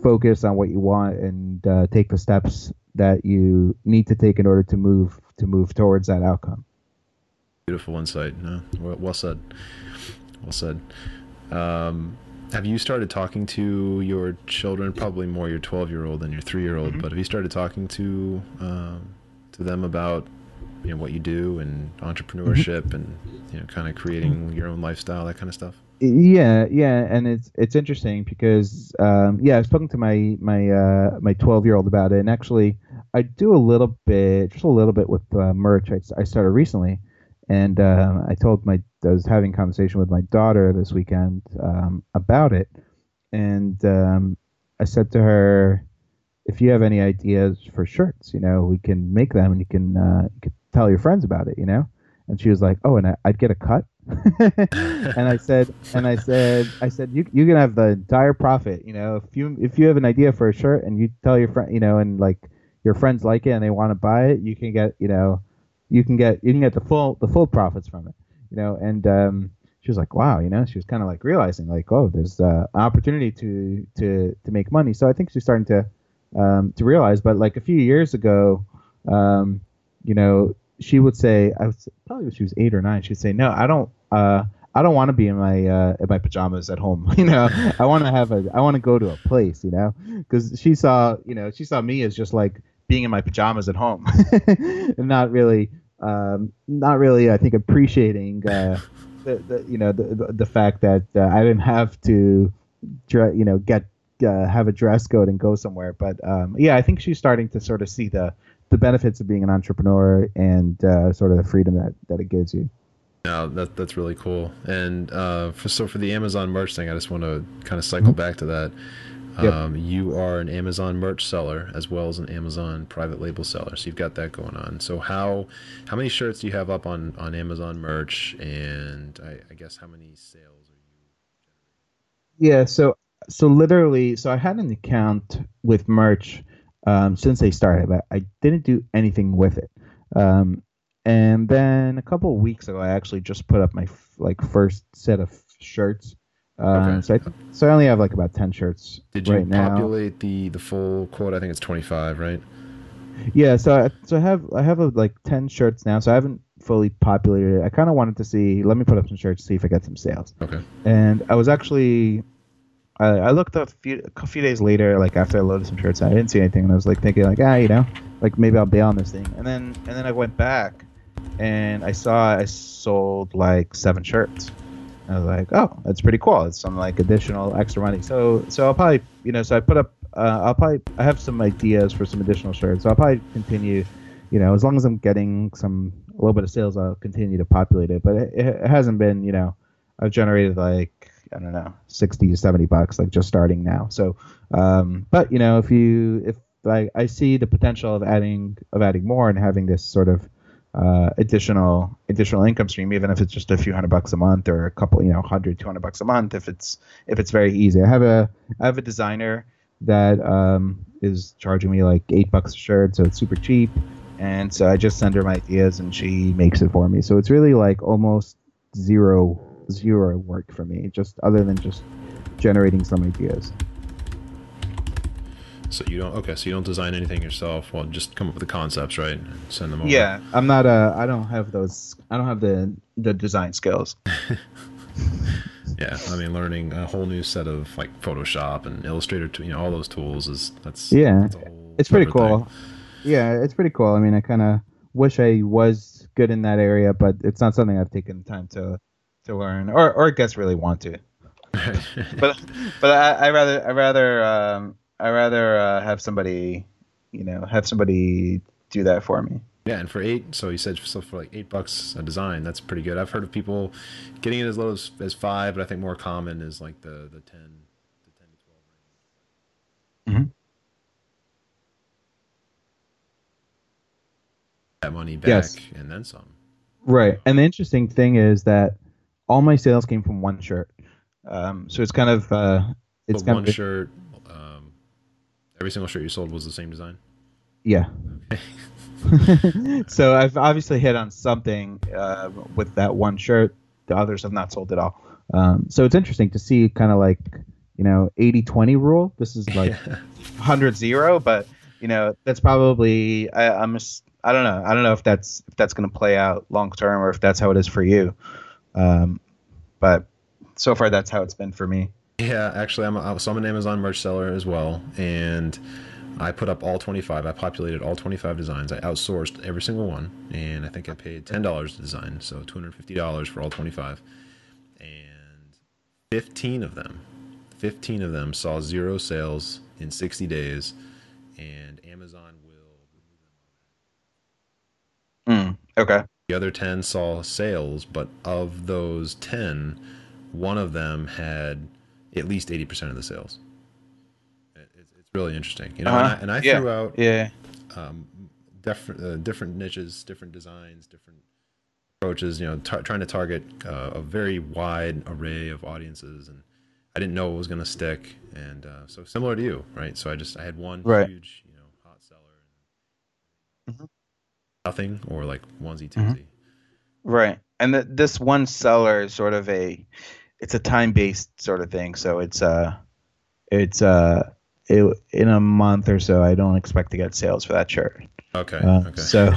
focus on what you want and take the steps that you need to take in order to move towards that outcome. Beautiful insight. No, well said. Have you started talking to your children? Probably more your 12-year-old than your 3-year-old, mm-hmm. But have you started talking to them about what you do and entrepreneurship and kind of creating your own lifestyle, that kind of stuff? Yeah, and it's interesting because I've spoken to my 12-year-old about it, and actually I do a little bit with merch I started recently, and I was having a conversation with my daughter this weekend about it, and I said to her, if you have any ideas for shirts, we can make them, and you can tell your friends about it, And she was like, oh, and I'd get a cut. And I said, you can have the entire profit, if you have an idea for a shirt and you tell your friend, and like your friends like it and they want to buy it, you can get, you can get the full profits from it, and, she was like, wow, she was kind of like realizing like, oh, there's an opportunity to make money. So I think she's starting to realize, but like a few years ago, she would say, probably when she was 8 or 9, she'd say, no, I don't want to be in my pajamas at home. I want to go to a place, because she saw me as just like being in my pajamas at home and not really, I think, appreciating, the fact that I didn't have to, have a dress code and go somewhere. But I think she's starting to sort of see the benefits of being an entrepreneur and sort of the freedom that it gives you. No, that's really cool. And for the Amazon merch thing, I just want to kind of cycle back to that. You are an Amazon merch seller as well as an Amazon private label seller. So you've got that going on. So how many shirts do you have up on Amazon merch? And I guess how many sales are you generating? Yeah, so I had an account with merch since they started, but I didn't do anything with it. And then a couple of weeks ago, I actually just put up my first set of shirts. Okay. So I only have about 10 shirts right now. Did you populate the full quote? I think it's 25, right? Yeah. So I have 10 shirts now. So I haven't fully populated it. I kind of wanted to see. Let me put up some shirts, see if I get some sales. Okay. And I was actually. I looked up a few days later, after I loaded some shirts, I didn't see anything, and I was thinking maybe I'll bail on this thing. And then I went back, and I saw I sold 7 shirts. I was like, oh, that's pretty cool. It's some additional extra money. So I'll probably I put up I have some ideas for some additional shirts. So I'll probably continue, as long as I'm getting a little bit of sales, I'll continue to populate it. But it hasn't been I've generated I don't know, $60 to $70, just starting now. So, but if I see the potential of adding more and having this sort of additional income stream, even if it's just a few $100 a month or a couple, $100, $200 a month, if it's very easy. I have a designer that is charging me $8 a shirt, so it's super cheap, and so I just send her my ideas and she makes it for me. So it's really almost zero work for me, just other than just generating some ideas. So you don't design anything yourself? Well, just come up with the concepts, right? And send them over. Yeah, I'm not I don't have the design skills. Yeah, I mean, learning a whole new set of Photoshop and Illustrator, all those tools that's it's pretty cool. Yeah, it's pretty cool. I mean, I kind of wish I was good in that area, but it's not something I've taken time to learn, or I guess really want to. But I rather have somebody, do that for me. Yeah, and for $8, so you said for like $8 a design, that's pretty good. I've heard of people getting it as low as $5, but I think more common is like the 10 to 12 range. Mm-hmm. That money back, yes, and then some. Right, and the interesting thing is that all my sales came from one shirt. So it's kind of shirt. Every single shirt you sold was the same design. Yeah. Okay. So I've obviously hit on something with that one shirt. The others have not sold at all. So it's interesting to see kind of like, 80-20 rule. This is like 100-0, but that's probably I don't know. I don't know if that's going to play out long term or if that's how it is for you. But so far that's how it's been for me. Yeah, actually I'm an Amazon merch seller as well, and I put up all 25. I populated all 25 designs. I outsourced every single one, and I think I paid $10 to design, so $250 for all 25. And 15 of them saw 0 sales in 60 days, and Amazon will remove them. Okay. The other 10 saw sales, but of those 10, one of them had at least 80% of the sales. Really interesting, and I threw out different niches, different designs, different approaches, trying to target a very wide array of audiences, and I didn't know what was going to stick, and so similar to you, right? So I had one huge hot seller, and nothing, or like onesie twosie, right? And this one seller is sort of it's a time-based sort of thing, so in a month or so, I don't expect to get sales for that shirt. Okay. Okay. So,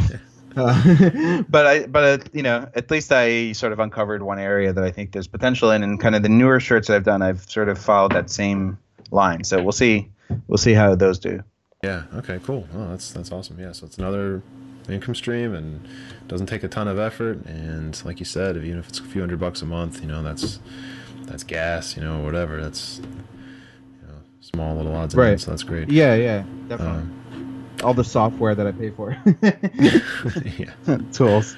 but at least I sort of uncovered one area that I think there's potential in, and kind of the newer shirts that I've done, I've sort of followed that same line. So we'll see how those do. Yeah. Okay. Cool. Oh, that's awesome. Yeah. So it's another income stream, and doesn't take a ton of effort. And like you said, even if it's a few $100 a month, that's gas, whatever. That's small little odds and ends, so that's great. Yeah, definitely. All the software that I pay for. Tools.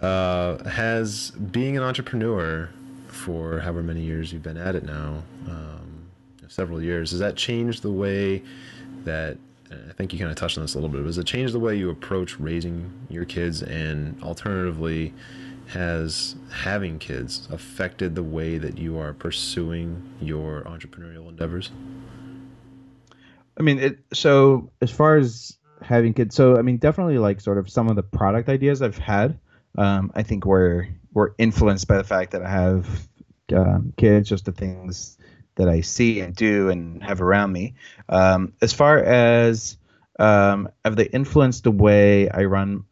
Has being an entrepreneur for however many years you've been at it now, several years, has that changed the way that, I think you kind of touched on this a little bit, but has it changed the way you approach raising your kids, and alternatively, has having kids affected the way that you are pursuing your entrepreneurial endeavors? I mean, so as far as having kids, definitely like sort of some of the product ideas I've had, I think were influenced by the fact that I have kids, just the things that I see and do and have around me. As far as have they influenced the way I run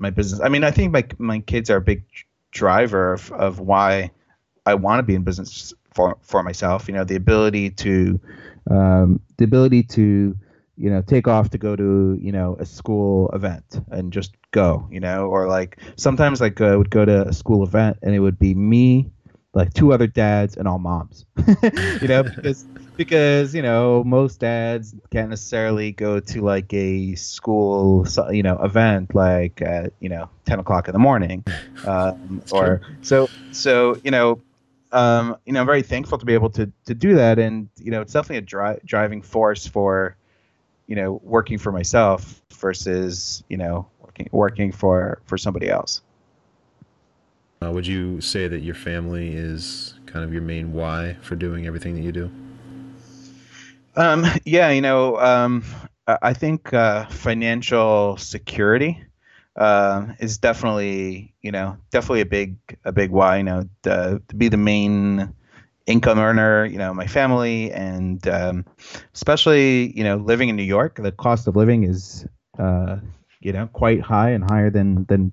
my business? I mean, I think my kids are a big driver of why I want to be in business for myself. The ability to take off to go to a school event and just go. Or like sometimes like I would go to a school event and it would be me, like 2 other dads, and all moms, because most dads can't necessarily go to like a school event like 10:00 in the morning, or true. I'm very thankful to be able to do that, and it's definitely a driving force for working for myself versus working for somebody else. Would you say that your family is kind of your main why for doing everything that you do? I think financial security is definitely a big why. To be the main income earner, my family, and especially living in New York, the cost of living is quite high, and higher than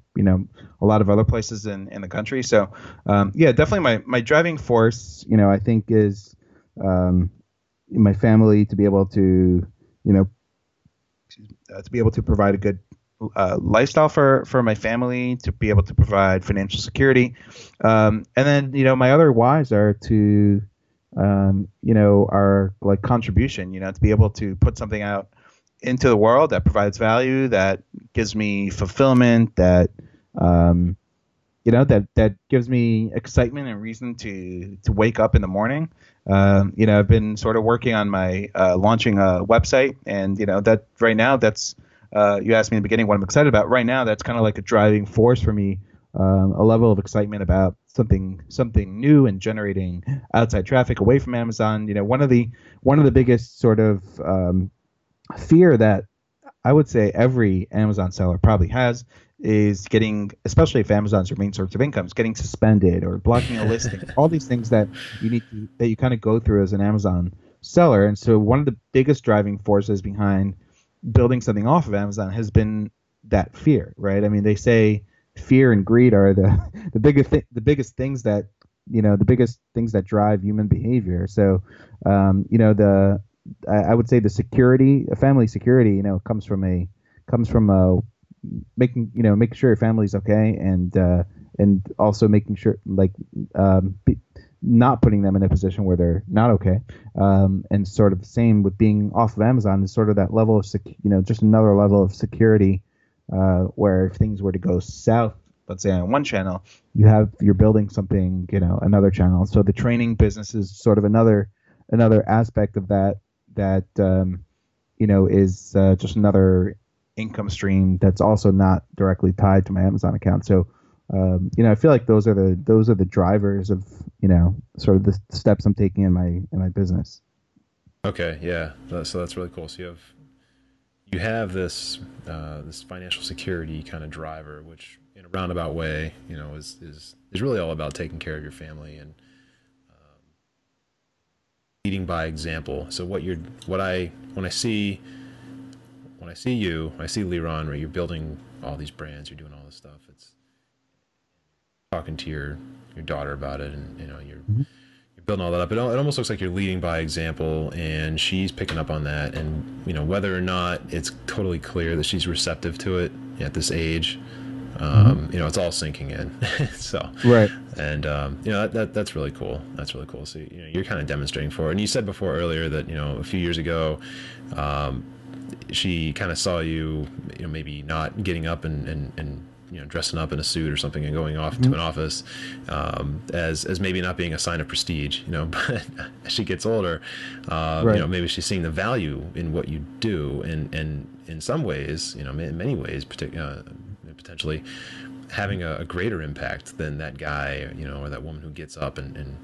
a lot of other places in the country. So definitely my driving force, I think is my family, to be able to provide a good lifestyle for my family, to be able to provide financial security, and then my other whys are to our like contribution, to be able to put something out into the world that provides value, that gives me fulfillment, that, that gives me excitement and reason to wake up in the morning. I've been sort of working on my launching a website, and that right now that's you asked me in the beginning what I'm excited about. Right now, that's kind of like a driving force for me, a level of excitement about something new and generating outside traffic away from Amazon. One of the biggest sort of fear that I would say every Amazon seller probably has is getting, especially if Amazon's your main source of income, is getting suspended or blocking a listing. All these things that you need to, that you kind of go through as an Amazon seller. And so one of the biggest driving forces behind building something off of Amazon has been that fear, right? I mean, they say fear and greed are the biggest things that drive human behavior. So, I would say the security, family security, comes from making, make sure your family's okay, and also making sure not putting them in a position where they're not okay. And sort of the same with being off of Amazon is sort of that level of, just another level of security, where if things were to go south, let's say on one channel, you're building something, another channel. So the training business is sort of another aspect of that, is just another income stream that's also not directly tied to my Amazon account. So, I feel like those are the drivers of, sort of the steps I'm taking in my business. Okay. Yeah. So that's really cool. So you have this, this financial security kind of driver, which in a roundabout way, is really all about taking care of your family and leading by example. So when I see Liran, where you're building all these brands, you're doing all this stuff. It's talking to your daughter about it, and you're building all that up. It almost looks like you're leading by example, and she's picking up on that. And whether or not it's totally clear that she's receptive to it at this age, it's all sinking in. So right, and that's really cool. That's really cool. So you're kind of demonstrating for her. And you said before earlier that a few years ago, she kind of saw you, maybe not getting up and dressing up in a suit or something and going off to an office, as maybe not being a sign of prestige, but as she gets older, right. Maybe she's seeing the value in what you do. And in some ways, in many ways, potentially having a greater impact than that guy, or that woman who gets up and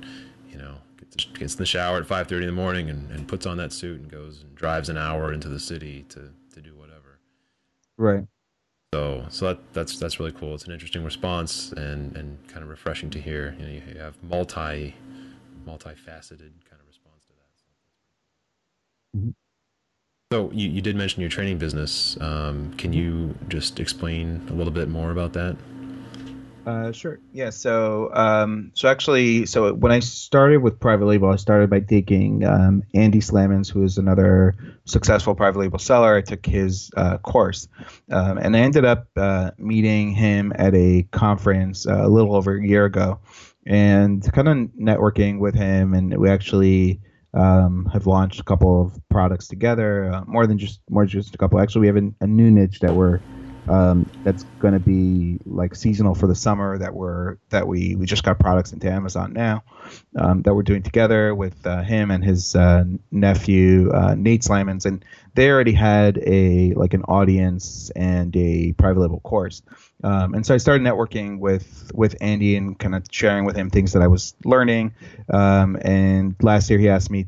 gets in the shower at 5:30 in the morning and puts on that suit and goes and drives an hour into the city to do whatever. Right. So that's really cool. It's an interesting response and kind of refreshing to hear. You have multifaceted kind of response to that. So you did mention your training business. Can you just explain a little bit more about that? Sure. Yeah. So, so when I started with private label, I started by taking Andy Slamans, who is another successful private label seller. I took his course, and I ended up meeting him at a conference a little over a year ago, and kind of networking with him. And we actually have launched a couple of products together, more than just a couple. Actually, we have a new niche that we're that's going to be like seasonal for the summer that we just got products into Amazon now, that we're doing together with him and his nephew, Nate Slamans. And they already had an audience and a private label course. And so I started networking with Andy and kind of sharing with him things that I was learning. And last year he asked me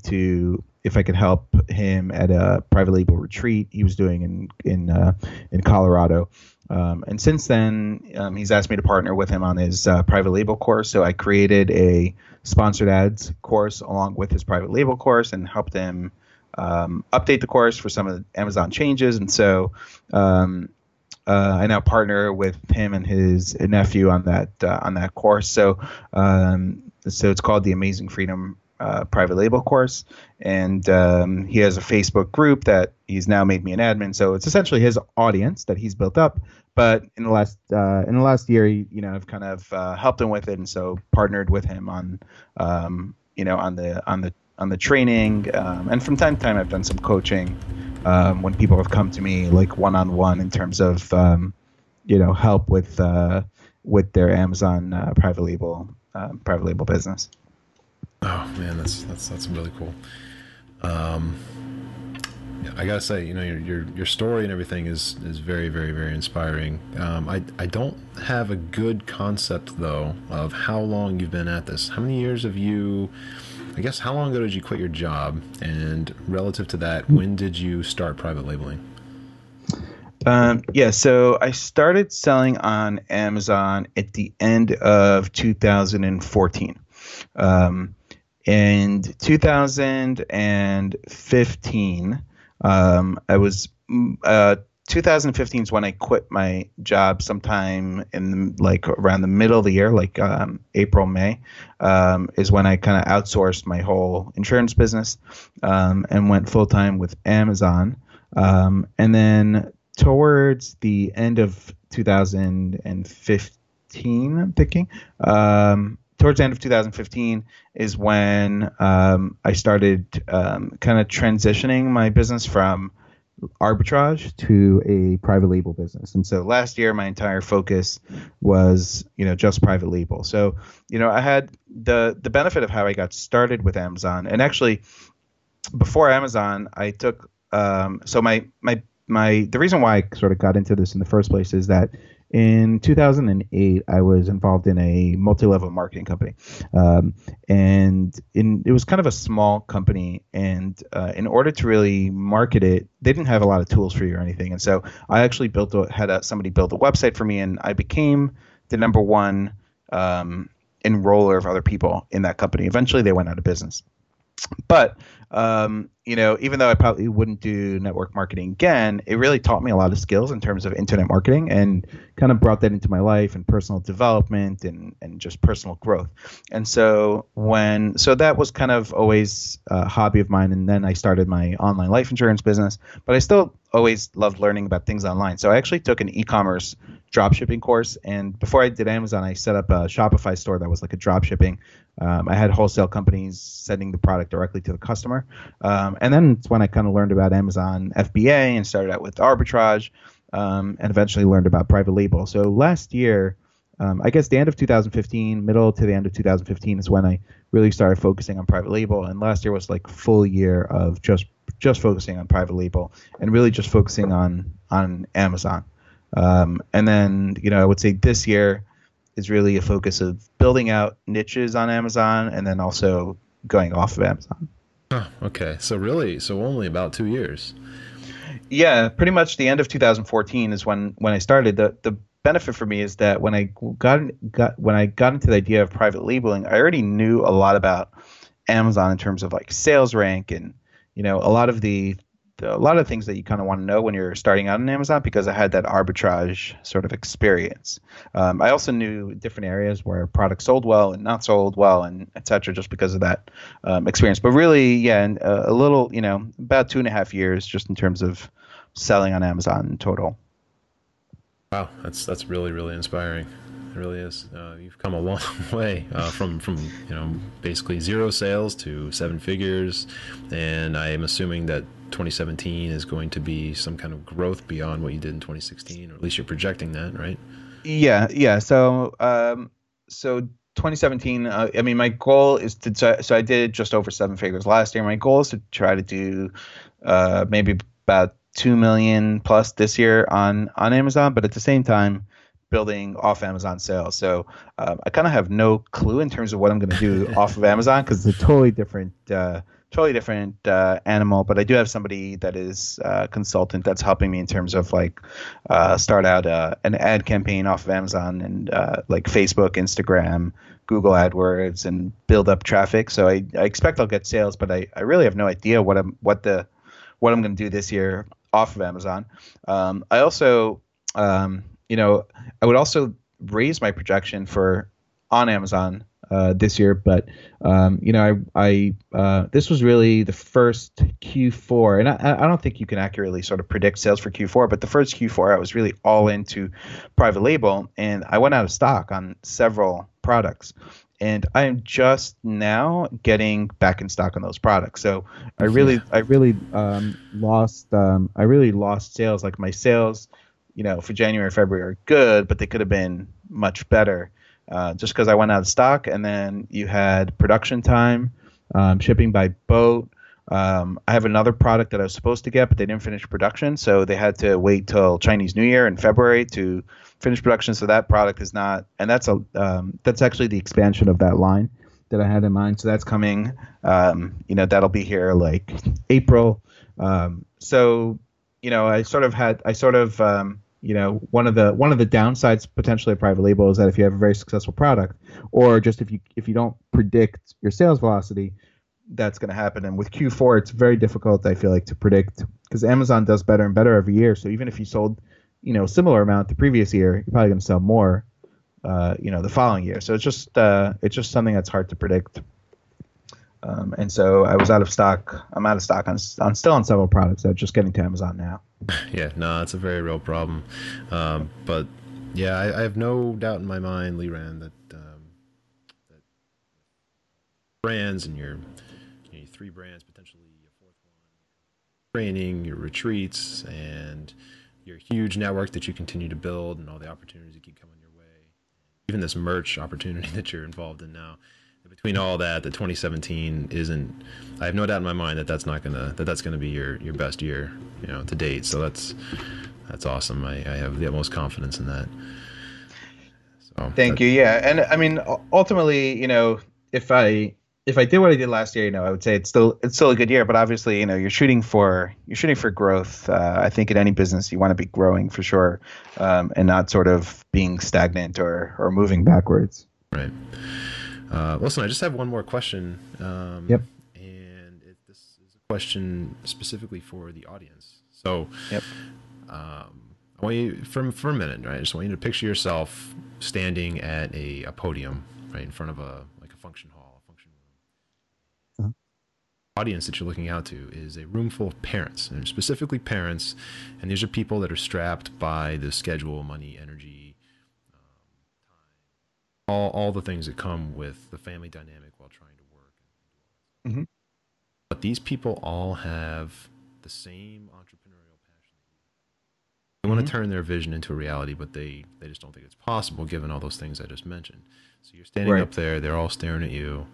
if I could help him at a private label retreat he was doing in Colorado. And since then, he's asked me to partner with him on his private label course. So I created a sponsored ads course along with his private label course and helped him update the course for some of the Amazon changes. And so I now partner with him and his nephew on that course. So so it's called the Amazing Freedom private label course, and he has a Facebook group that he's now made me an admin. So it's essentially his audience that he's built up. But in the last year, I've kind of helped him with it, and so partnered with him on you know, on the training, and from time to time I've done some coaching when people have come to me like one-on-one in terms of you know, help with their Amazon private label business. Oh man, that's really cool. I gotta say, you know, your story and everything is very, very, very inspiring. I don't have a good concept though of how long you've been at this. How many years have you? I guess how long ago did you quit your job, and relative to that, when did you start private labeling? Yeah, so I started selling on Amazon at the end of 2014. In 2015. 2015 is when I quit my job sometime in like around the middle of the year, like April, May, is when I kind of outsourced my whole insurance business and went full time with Amazon. And then towards the end of 2015, I'm thinking, towards the end of 2015 is when I started kind of transitioning my business from arbitrage to a private label business. And so last year, my entire focus was, you know, just private label. So, you know, I had the benefit of how I got started with Amazon. And actually, before Amazon, I took so the reason why I sort of got into this in the first place is that in 2008, I was involved in a multi-level marketing company, and it was kind of a small company. And in order to really market it, they didn't have a lot of tools for you or anything. And so I actually had somebody build a website for me, and I became the number one enroller of other people in that company. Eventually, they went out of business. But, you know, even though I probably wouldn't do network marketing again, it really taught me a lot of skills in terms of internet marketing and kind of brought that into my life and personal development and just personal growth. And so that was kind of always a hobby of mine. And then I started my online life insurance business, but I still always loved learning about things online. So I actually took an e-commerce dropshipping course. And before I did Amazon, I set up a Shopify store that was like a dropshipping. I had wholesale companies sending the product directly to the customer. And then it's when I kind of learned about Amazon FBA and started out with arbitrage and eventually learned about private label. So last year, I guess the end of 2015, middle to the end of 2015 is when I really started focusing on private label. And last year was like full year of just focusing on private label and really just focusing on Amazon. And then, you know, I would say this year is really a focus of building out niches on Amazon and then also going off of Amazon. Oh, okay. So really, only about 2 years. Yeah, pretty much the end of 2014 is when I started. The benefit for me is that when I got into the idea of private labeling, I already knew a lot about Amazon in terms of like sales rank and, you know, a lot of things that you kind of want to know when you're starting out on Amazon, because I had that arbitrage sort of experience. I also knew different areas where products sold well and not sold well and et cetera, just because of that experience. But really, yeah, and a little, you know, about 2.5 years just in terms of selling on Amazon in total. Wow. That's really, really inspiring. It really is. You've come a long way from you know, basically zero sales to 7 figures. And I am assuming that 2017 is going to be some kind of growth beyond what you did in 2016, or at least you're projecting that, right? Yeah. So, 2017, I mean, my goal is I did just over 7 figures last year. My goal is to try to do, maybe about 2 million plus this year on Amazon, but at the same time, building off Amazon sales. So I kind of have no clue in terms of what I'm going to do off of Amazon, because it's a totally different animal. But I do have somebody that is a consultant that's helping me in terms of like start out an ad campaign off of Amazon and like Facebook, Instagram, Google AdWords, and build up traffic. So I expect I'll get sales, but I really have no idea what I'm going to do this year off of Amazon. I also I would also raise my projection for on Amazon this year, but this was really the first Q4, and I don't think you can accurately sort of predict sales for Q4, but the first Q4 I was really all into private label, and I went out of stock on several products. And I am just now getting back in stock on those products. So I really lost sales. Like my sales, for January and February are good, but they could have been much better, just because I went out of stock. And then you had production time, shipping by boat. I have another product that I was supposed to get, but they didn't finish production, so they had to wait till Chinese New Year in February to finish production. So that product is not, and that's actually the expansion of that line that I had in mind. So that's coming, that'll be here like April. One of the downsides potentially of private label is that if you have a very successful product, or just if you don't predict your sales velocity, that's going to happen. And with Q4, it's very difficult, I feel like, to predict, because Amazon does better and better every year. So even if you sold, a similar amount the previous year, you're probably going to sell more, the following year. So it's just something that's hard to predict. And so I was out of stock. I'm out of stock on still on several products. So just getting to Amazon now. Yeah, no, it's a very real problem. But yeah, I have no doubt in my mind, Liran, that brands and your three brands, potentially your fourth one, training, your retreats, and your huge network that you continue to build, and all the opportunities that keep coming your way, even this merch opportunity that you're involved in now. Between all that, the 2017 isn't. I have no doubt in my mind that's gonna be your best year, to date. So that's awesome. I have the utmost confidence in that. So thank you. Yeah, and I mean, ultimately, if I did what I did last year, I would say it's still a good year, but obviously, you're shooting for growth. I think in any business you want to be growing for sure, and not sort of being stagnant or moving backwards. Right. Listen, I just have one more question. Yep. And this is a question specifically for the audience. So, yep. I want you for a minute, right? I just want you to picture yourself standing at a podium, right, in front of a function hall. Audience that you're looking out to is a room full of parents, and specifically parents, and these are people that are strapped by the schedule, money, energy, time, all the things that come with the family dynamic while trying to work. Mm-hmm. But these people all have the same entrepreneurial passion. They want to turn their vision into a reality, but they just don't think it's possible given all those things I just mentioned. So you're standing right up there, they're all staring at you.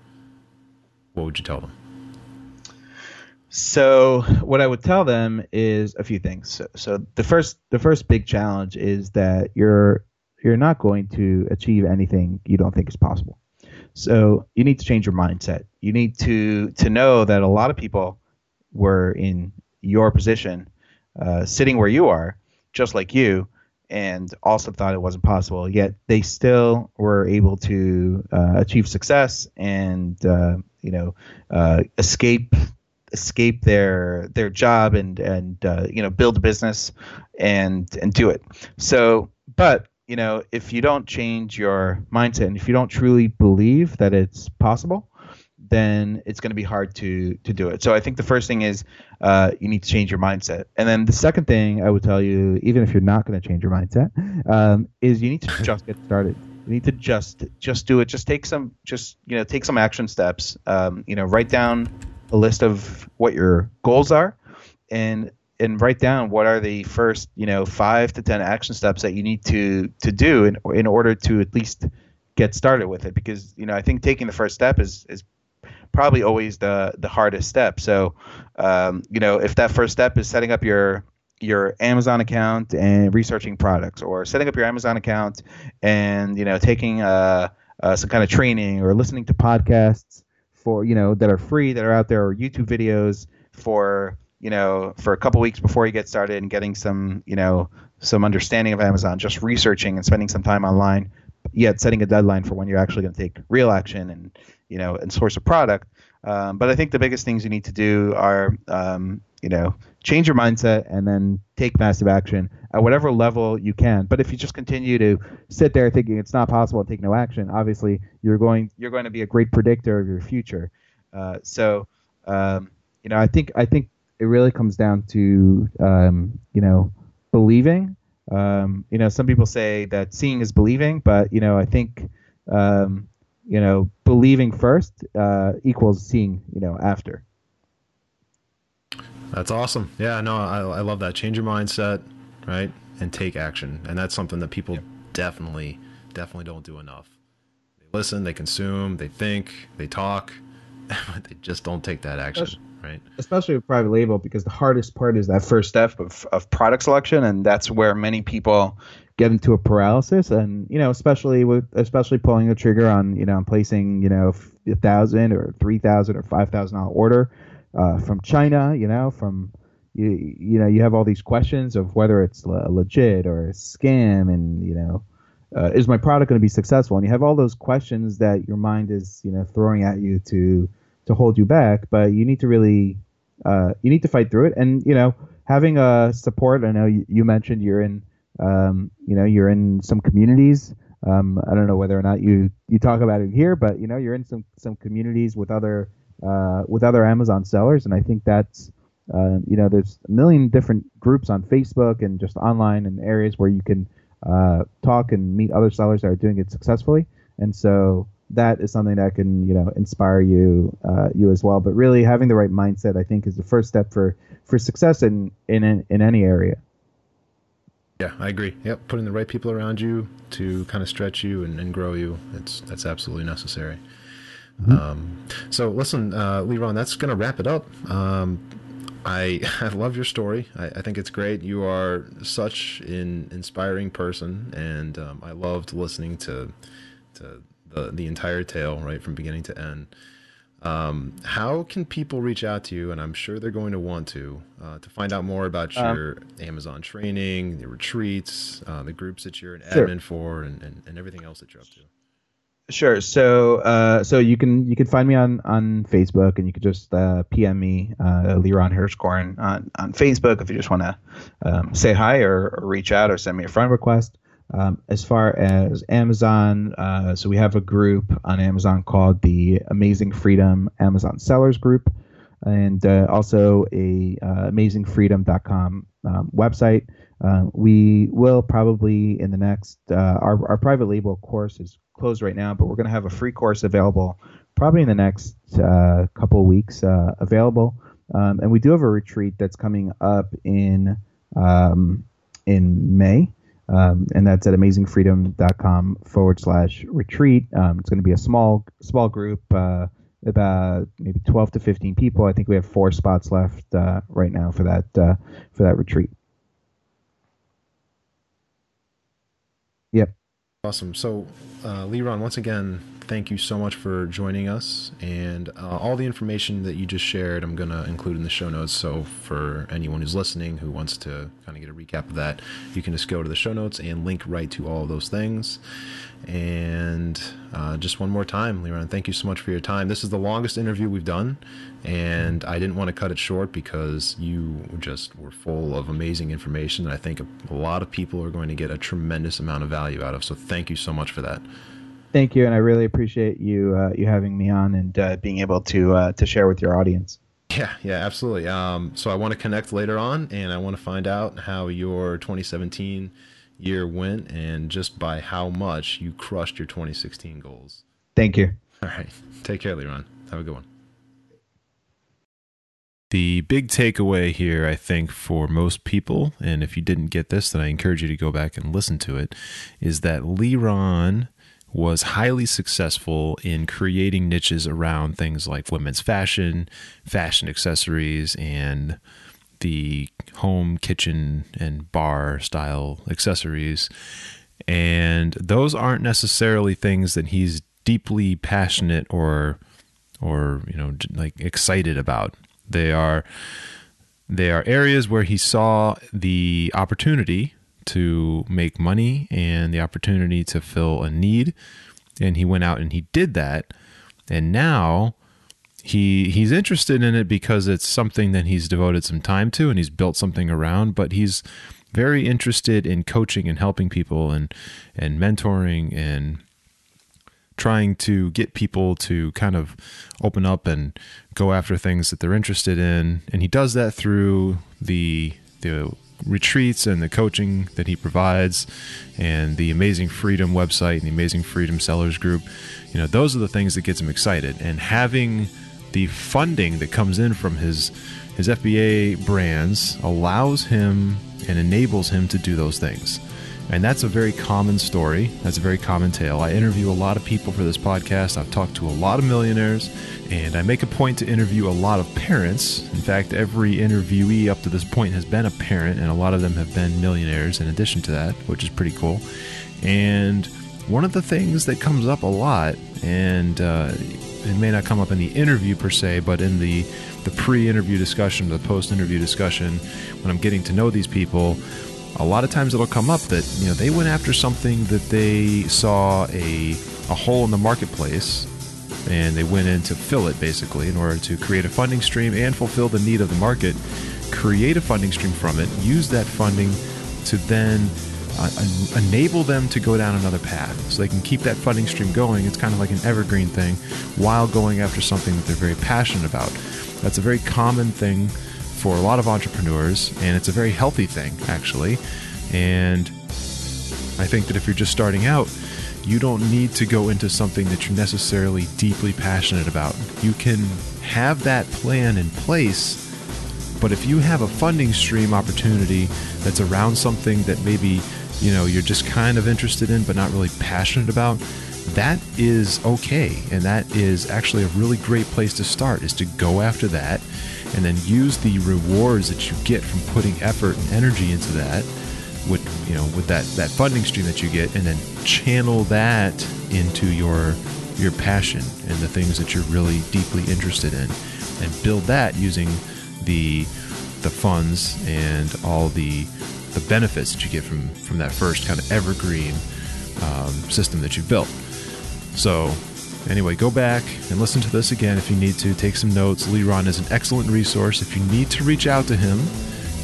What would you tell them? So what I would tell them is a few things. So the first big challenge is that you're not going to achieve anything you don't think is possible. So you need to change your mindset. You need to know that a lot of people were in your position, sitting where you are, just like you, and also thought it wasn't possible, yet they still were able to achieve success and escape their job and build a business and do it. So, but if you don't change your mindset and if you don't truly believe that it's possible, then it's going to be hard to do it. So I think the first thing is you need to change your mindset. And then the second thing I would tell you, even if you're not going to change your mindset, is you need to just get started. You need to just do it. Just take some action steps. Write down a list of what your goals are, and write down what are the first 5 to 10 action steps that you need to do in order to at least get started with it, because I think taking the first step is probably always the hardest step. So if that first step is setting up your Amazon account and researching products, or setting up your Amazon account and taking some kind of training, or listening to podcasts for that are free, that are out there, or YouTube videos for a couple weeks before you get started, and getting some understanding of Amazon, just researching and spending some time online, yet setting a deadline for when you're actually going to take real action and source a product. But I think the biggest things you need to do are, change your mindset and then take massive action at whatever level you can. But if you just continue to sit there thinking it's not possible and take no action, obviously you're going to be a great predictor of your future. I think it really comes down to, believing. Some people say that seeing is believing, but, I think, believing first equals seeing, after. That's awesome. Yeah, no, I love that. Change your mindset, right? And take action. And that's something that people definitely don't do enough. They listen, they consume, they think, they talk, but they just don't take that action. Right. Especially with private label, because the hardest part is that first step of product selection, and that's where many people get into a paralysis. And especially pulling the trigger on placing $1,000 or $3,000 or $5,000 order from China. You have all these questions of whether it's legit or a scam, and is my product going to be successful? And you have all those questions that your mind is throwing at you to hold you back, but you need to really fight through it. And having a support, I know you mentioned you're in you're in some communities. I don't know whether or not you talk about it here, but you're in some communities with other Amazon sellers, and I think that's there's a million different groups on Facebook and just online and areas where you can talk and meet other sellers that are doing it successfully. And so that is something that can, inspire you as well. But really, having the right mindset, I think, is the first step for success in any area. Yeah, I agree. Yep, putting the right people around you to kind of stretch you and grow you. That's absolutely necessary. Mm-hmm. So listen, Liran, that's going to wrap it up. I love your story. I think it's great. You are such an inspiring person, and I loved listening to the entire tale, right, from beginning to end. How can people reach out to you? And I'm sure they're going to want to find out more about your Amazon training, the retreats, the groups that you're an admin for, and everything else that you're up to. Sure. So you can find me on Facebook, and you can just PM me, Liran Hirschkorn on Facebook, if you just want to say hi or reach out or send me a friend request. As far as Amazon, so we have a group on Amazon called the Amazing Freedom Amazon Sellers Group, and also a amazingfreedom.com website. We will probably in the next our private label course is closed right now, but we're going to have a free course available probably in the next couple of weeks available. And we do have a retreat that's coming up in May. And that's at amazingfreedom.com/retreat. It's going to be a small group, about maybe 12 to 15 people. I think we have 4 spots left right now for that retreat. Yep. Awesome. So, Liran, once again, thank you so much for joining us, and all the information that you just shared, I'm going to include in the show notes. So for anyone who's listening who wants to kind of get a recap of that, you can just go to the show notes and link right to all of those things. And just one more time, Liran, thank you so much for your time. This is the longest interview we've done, and I didn't want to cut it short because you just were full of amazing information that I think a lot of people are going to get a tremendous amount of value out of. So thank you so much for that. Thank you, and I really appreciate you having me on and being able to share with your audience. Yeah, absolutely. So I want to connect later on, and I want to find out how your 2017 year went, and just by how much you crushed your 2016 goals. Thank you. All right. Take care, Liran. Have a good one. The big takeaway here, I think, for most people, and if you didn't get this, then I encourage you to go back and listen to it, is that Liran was highly successful in creating niches around things like women's fashion, fashion accessories, and the home, kitchen, and bar style accessories. And those aren't necessarily things that he's deeply passionate or like excited about. They are areas where he saw the opportunity to make money and the opportunity to fill a need. And he went out and he did that. And now he's interested in it because it's something that he's devoted some time to and he's built something around, but he's very interested in coaching and helping people and mentoring and trying to get people to kind of open up and go after things that they're interested in. And he does that through the retreats and the coaching that he provides and the Amazing Freedom website and the Amazing Freedom Sellers Group. You know, those are the things that gets him excited. And having the funding that comes in from his FBA brands allows him and enables him to do those things. And that's a very common story. That's a very common tale. I interview a lot of people for this podcast. I've talked to a lot of millionaires, and I make a point to interview a lot of parents. In fact, every interviewee up to this point has been a parent, and a lot of them have been millionaires in addition to that, which is pretty cool. And one of the things that comes up a lot, and it may not come up in the interview per se, but in the pre-interview discussion, the post-interview discussion, when I'm getting to know these people, a lot of times it'll come up that, you know, they went after something that they saw a hole in the marketplace, and they went in to fill it, basically, in order to create a funding stream and fulfill the need of the market, create a funding stream from it, use that funding to then enable them to go down another path so they can keep that funding stream going. It's kind of like an evergreen thing while going after something that they're very passionate about. That's a very common thing for a lot of entrepreneurs, and it's a very healthy thing, actually. And I think that if you're just starting out, you don't need to go into something that you're necessarily deeply passionate about. You can have that plan in place, but if you have a funding stream opportunity that's around something that maybe, you know, you're just kind of interested in but not really passionate about, that is okay. And that is actually a really great place to start, is to go after that and then use the rewards that you get from putting effort and energy into that with, you know, with that funding stream that you get, and then channel that into your passion and the things that you're really deeply interested in, and build that using the funds and all the benefits that you get from that first kind of evergreen system that you built. So anyway, go back and listen to this again if you need to. Take some notes. Liran is an excellent resource. If you need to reach out to him,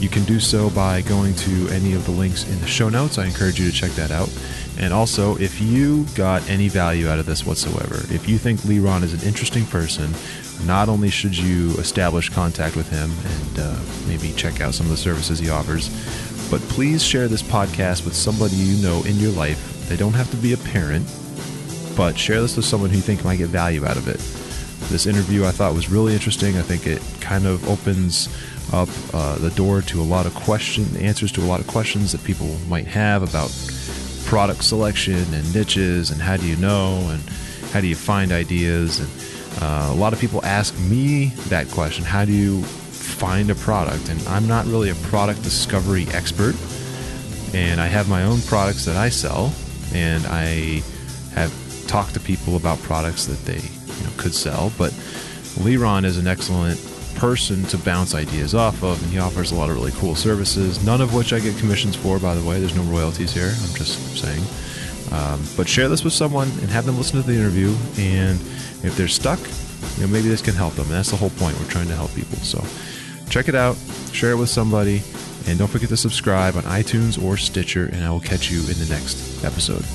you can do so by going to any of the links in the show notes. I encourage you to check that out. And also, if you got any value out of this whatsoever, if you think Liran is an interesting person, not only should you establish contact with him and maybe check out some of the services he offers, but please share this podcast with somebody you know in your life. They don't have to be a parent, but share this with someone who you think might get value out of it. This interview I thought was really interesting. I think it kind of opens up the door to a lot of answers to a lot of questions that people might have about product selection and niches, and how do you know, and how do you find ideas. And a lot of people ask me that question, how do you find a product? And I'm not really a product discovery expert, and I have my own products that I sell, and I have talk to people about products that they, you know, could sell. But Liran is an excellent person to bounce ideas off of, and he offers a lot of really cool services, none of which I get commissions for, by the way. There's no royalties here, I'm just saying. But share this with someone and have them listen to the interview, and if they're stuck, you know, maybe this can help them. And that's the whole point. We're trying to help people. So check it out, share it with somebody, and don't forget to subscribe on iTunes or Stitcher, and I will catch you in the next episode.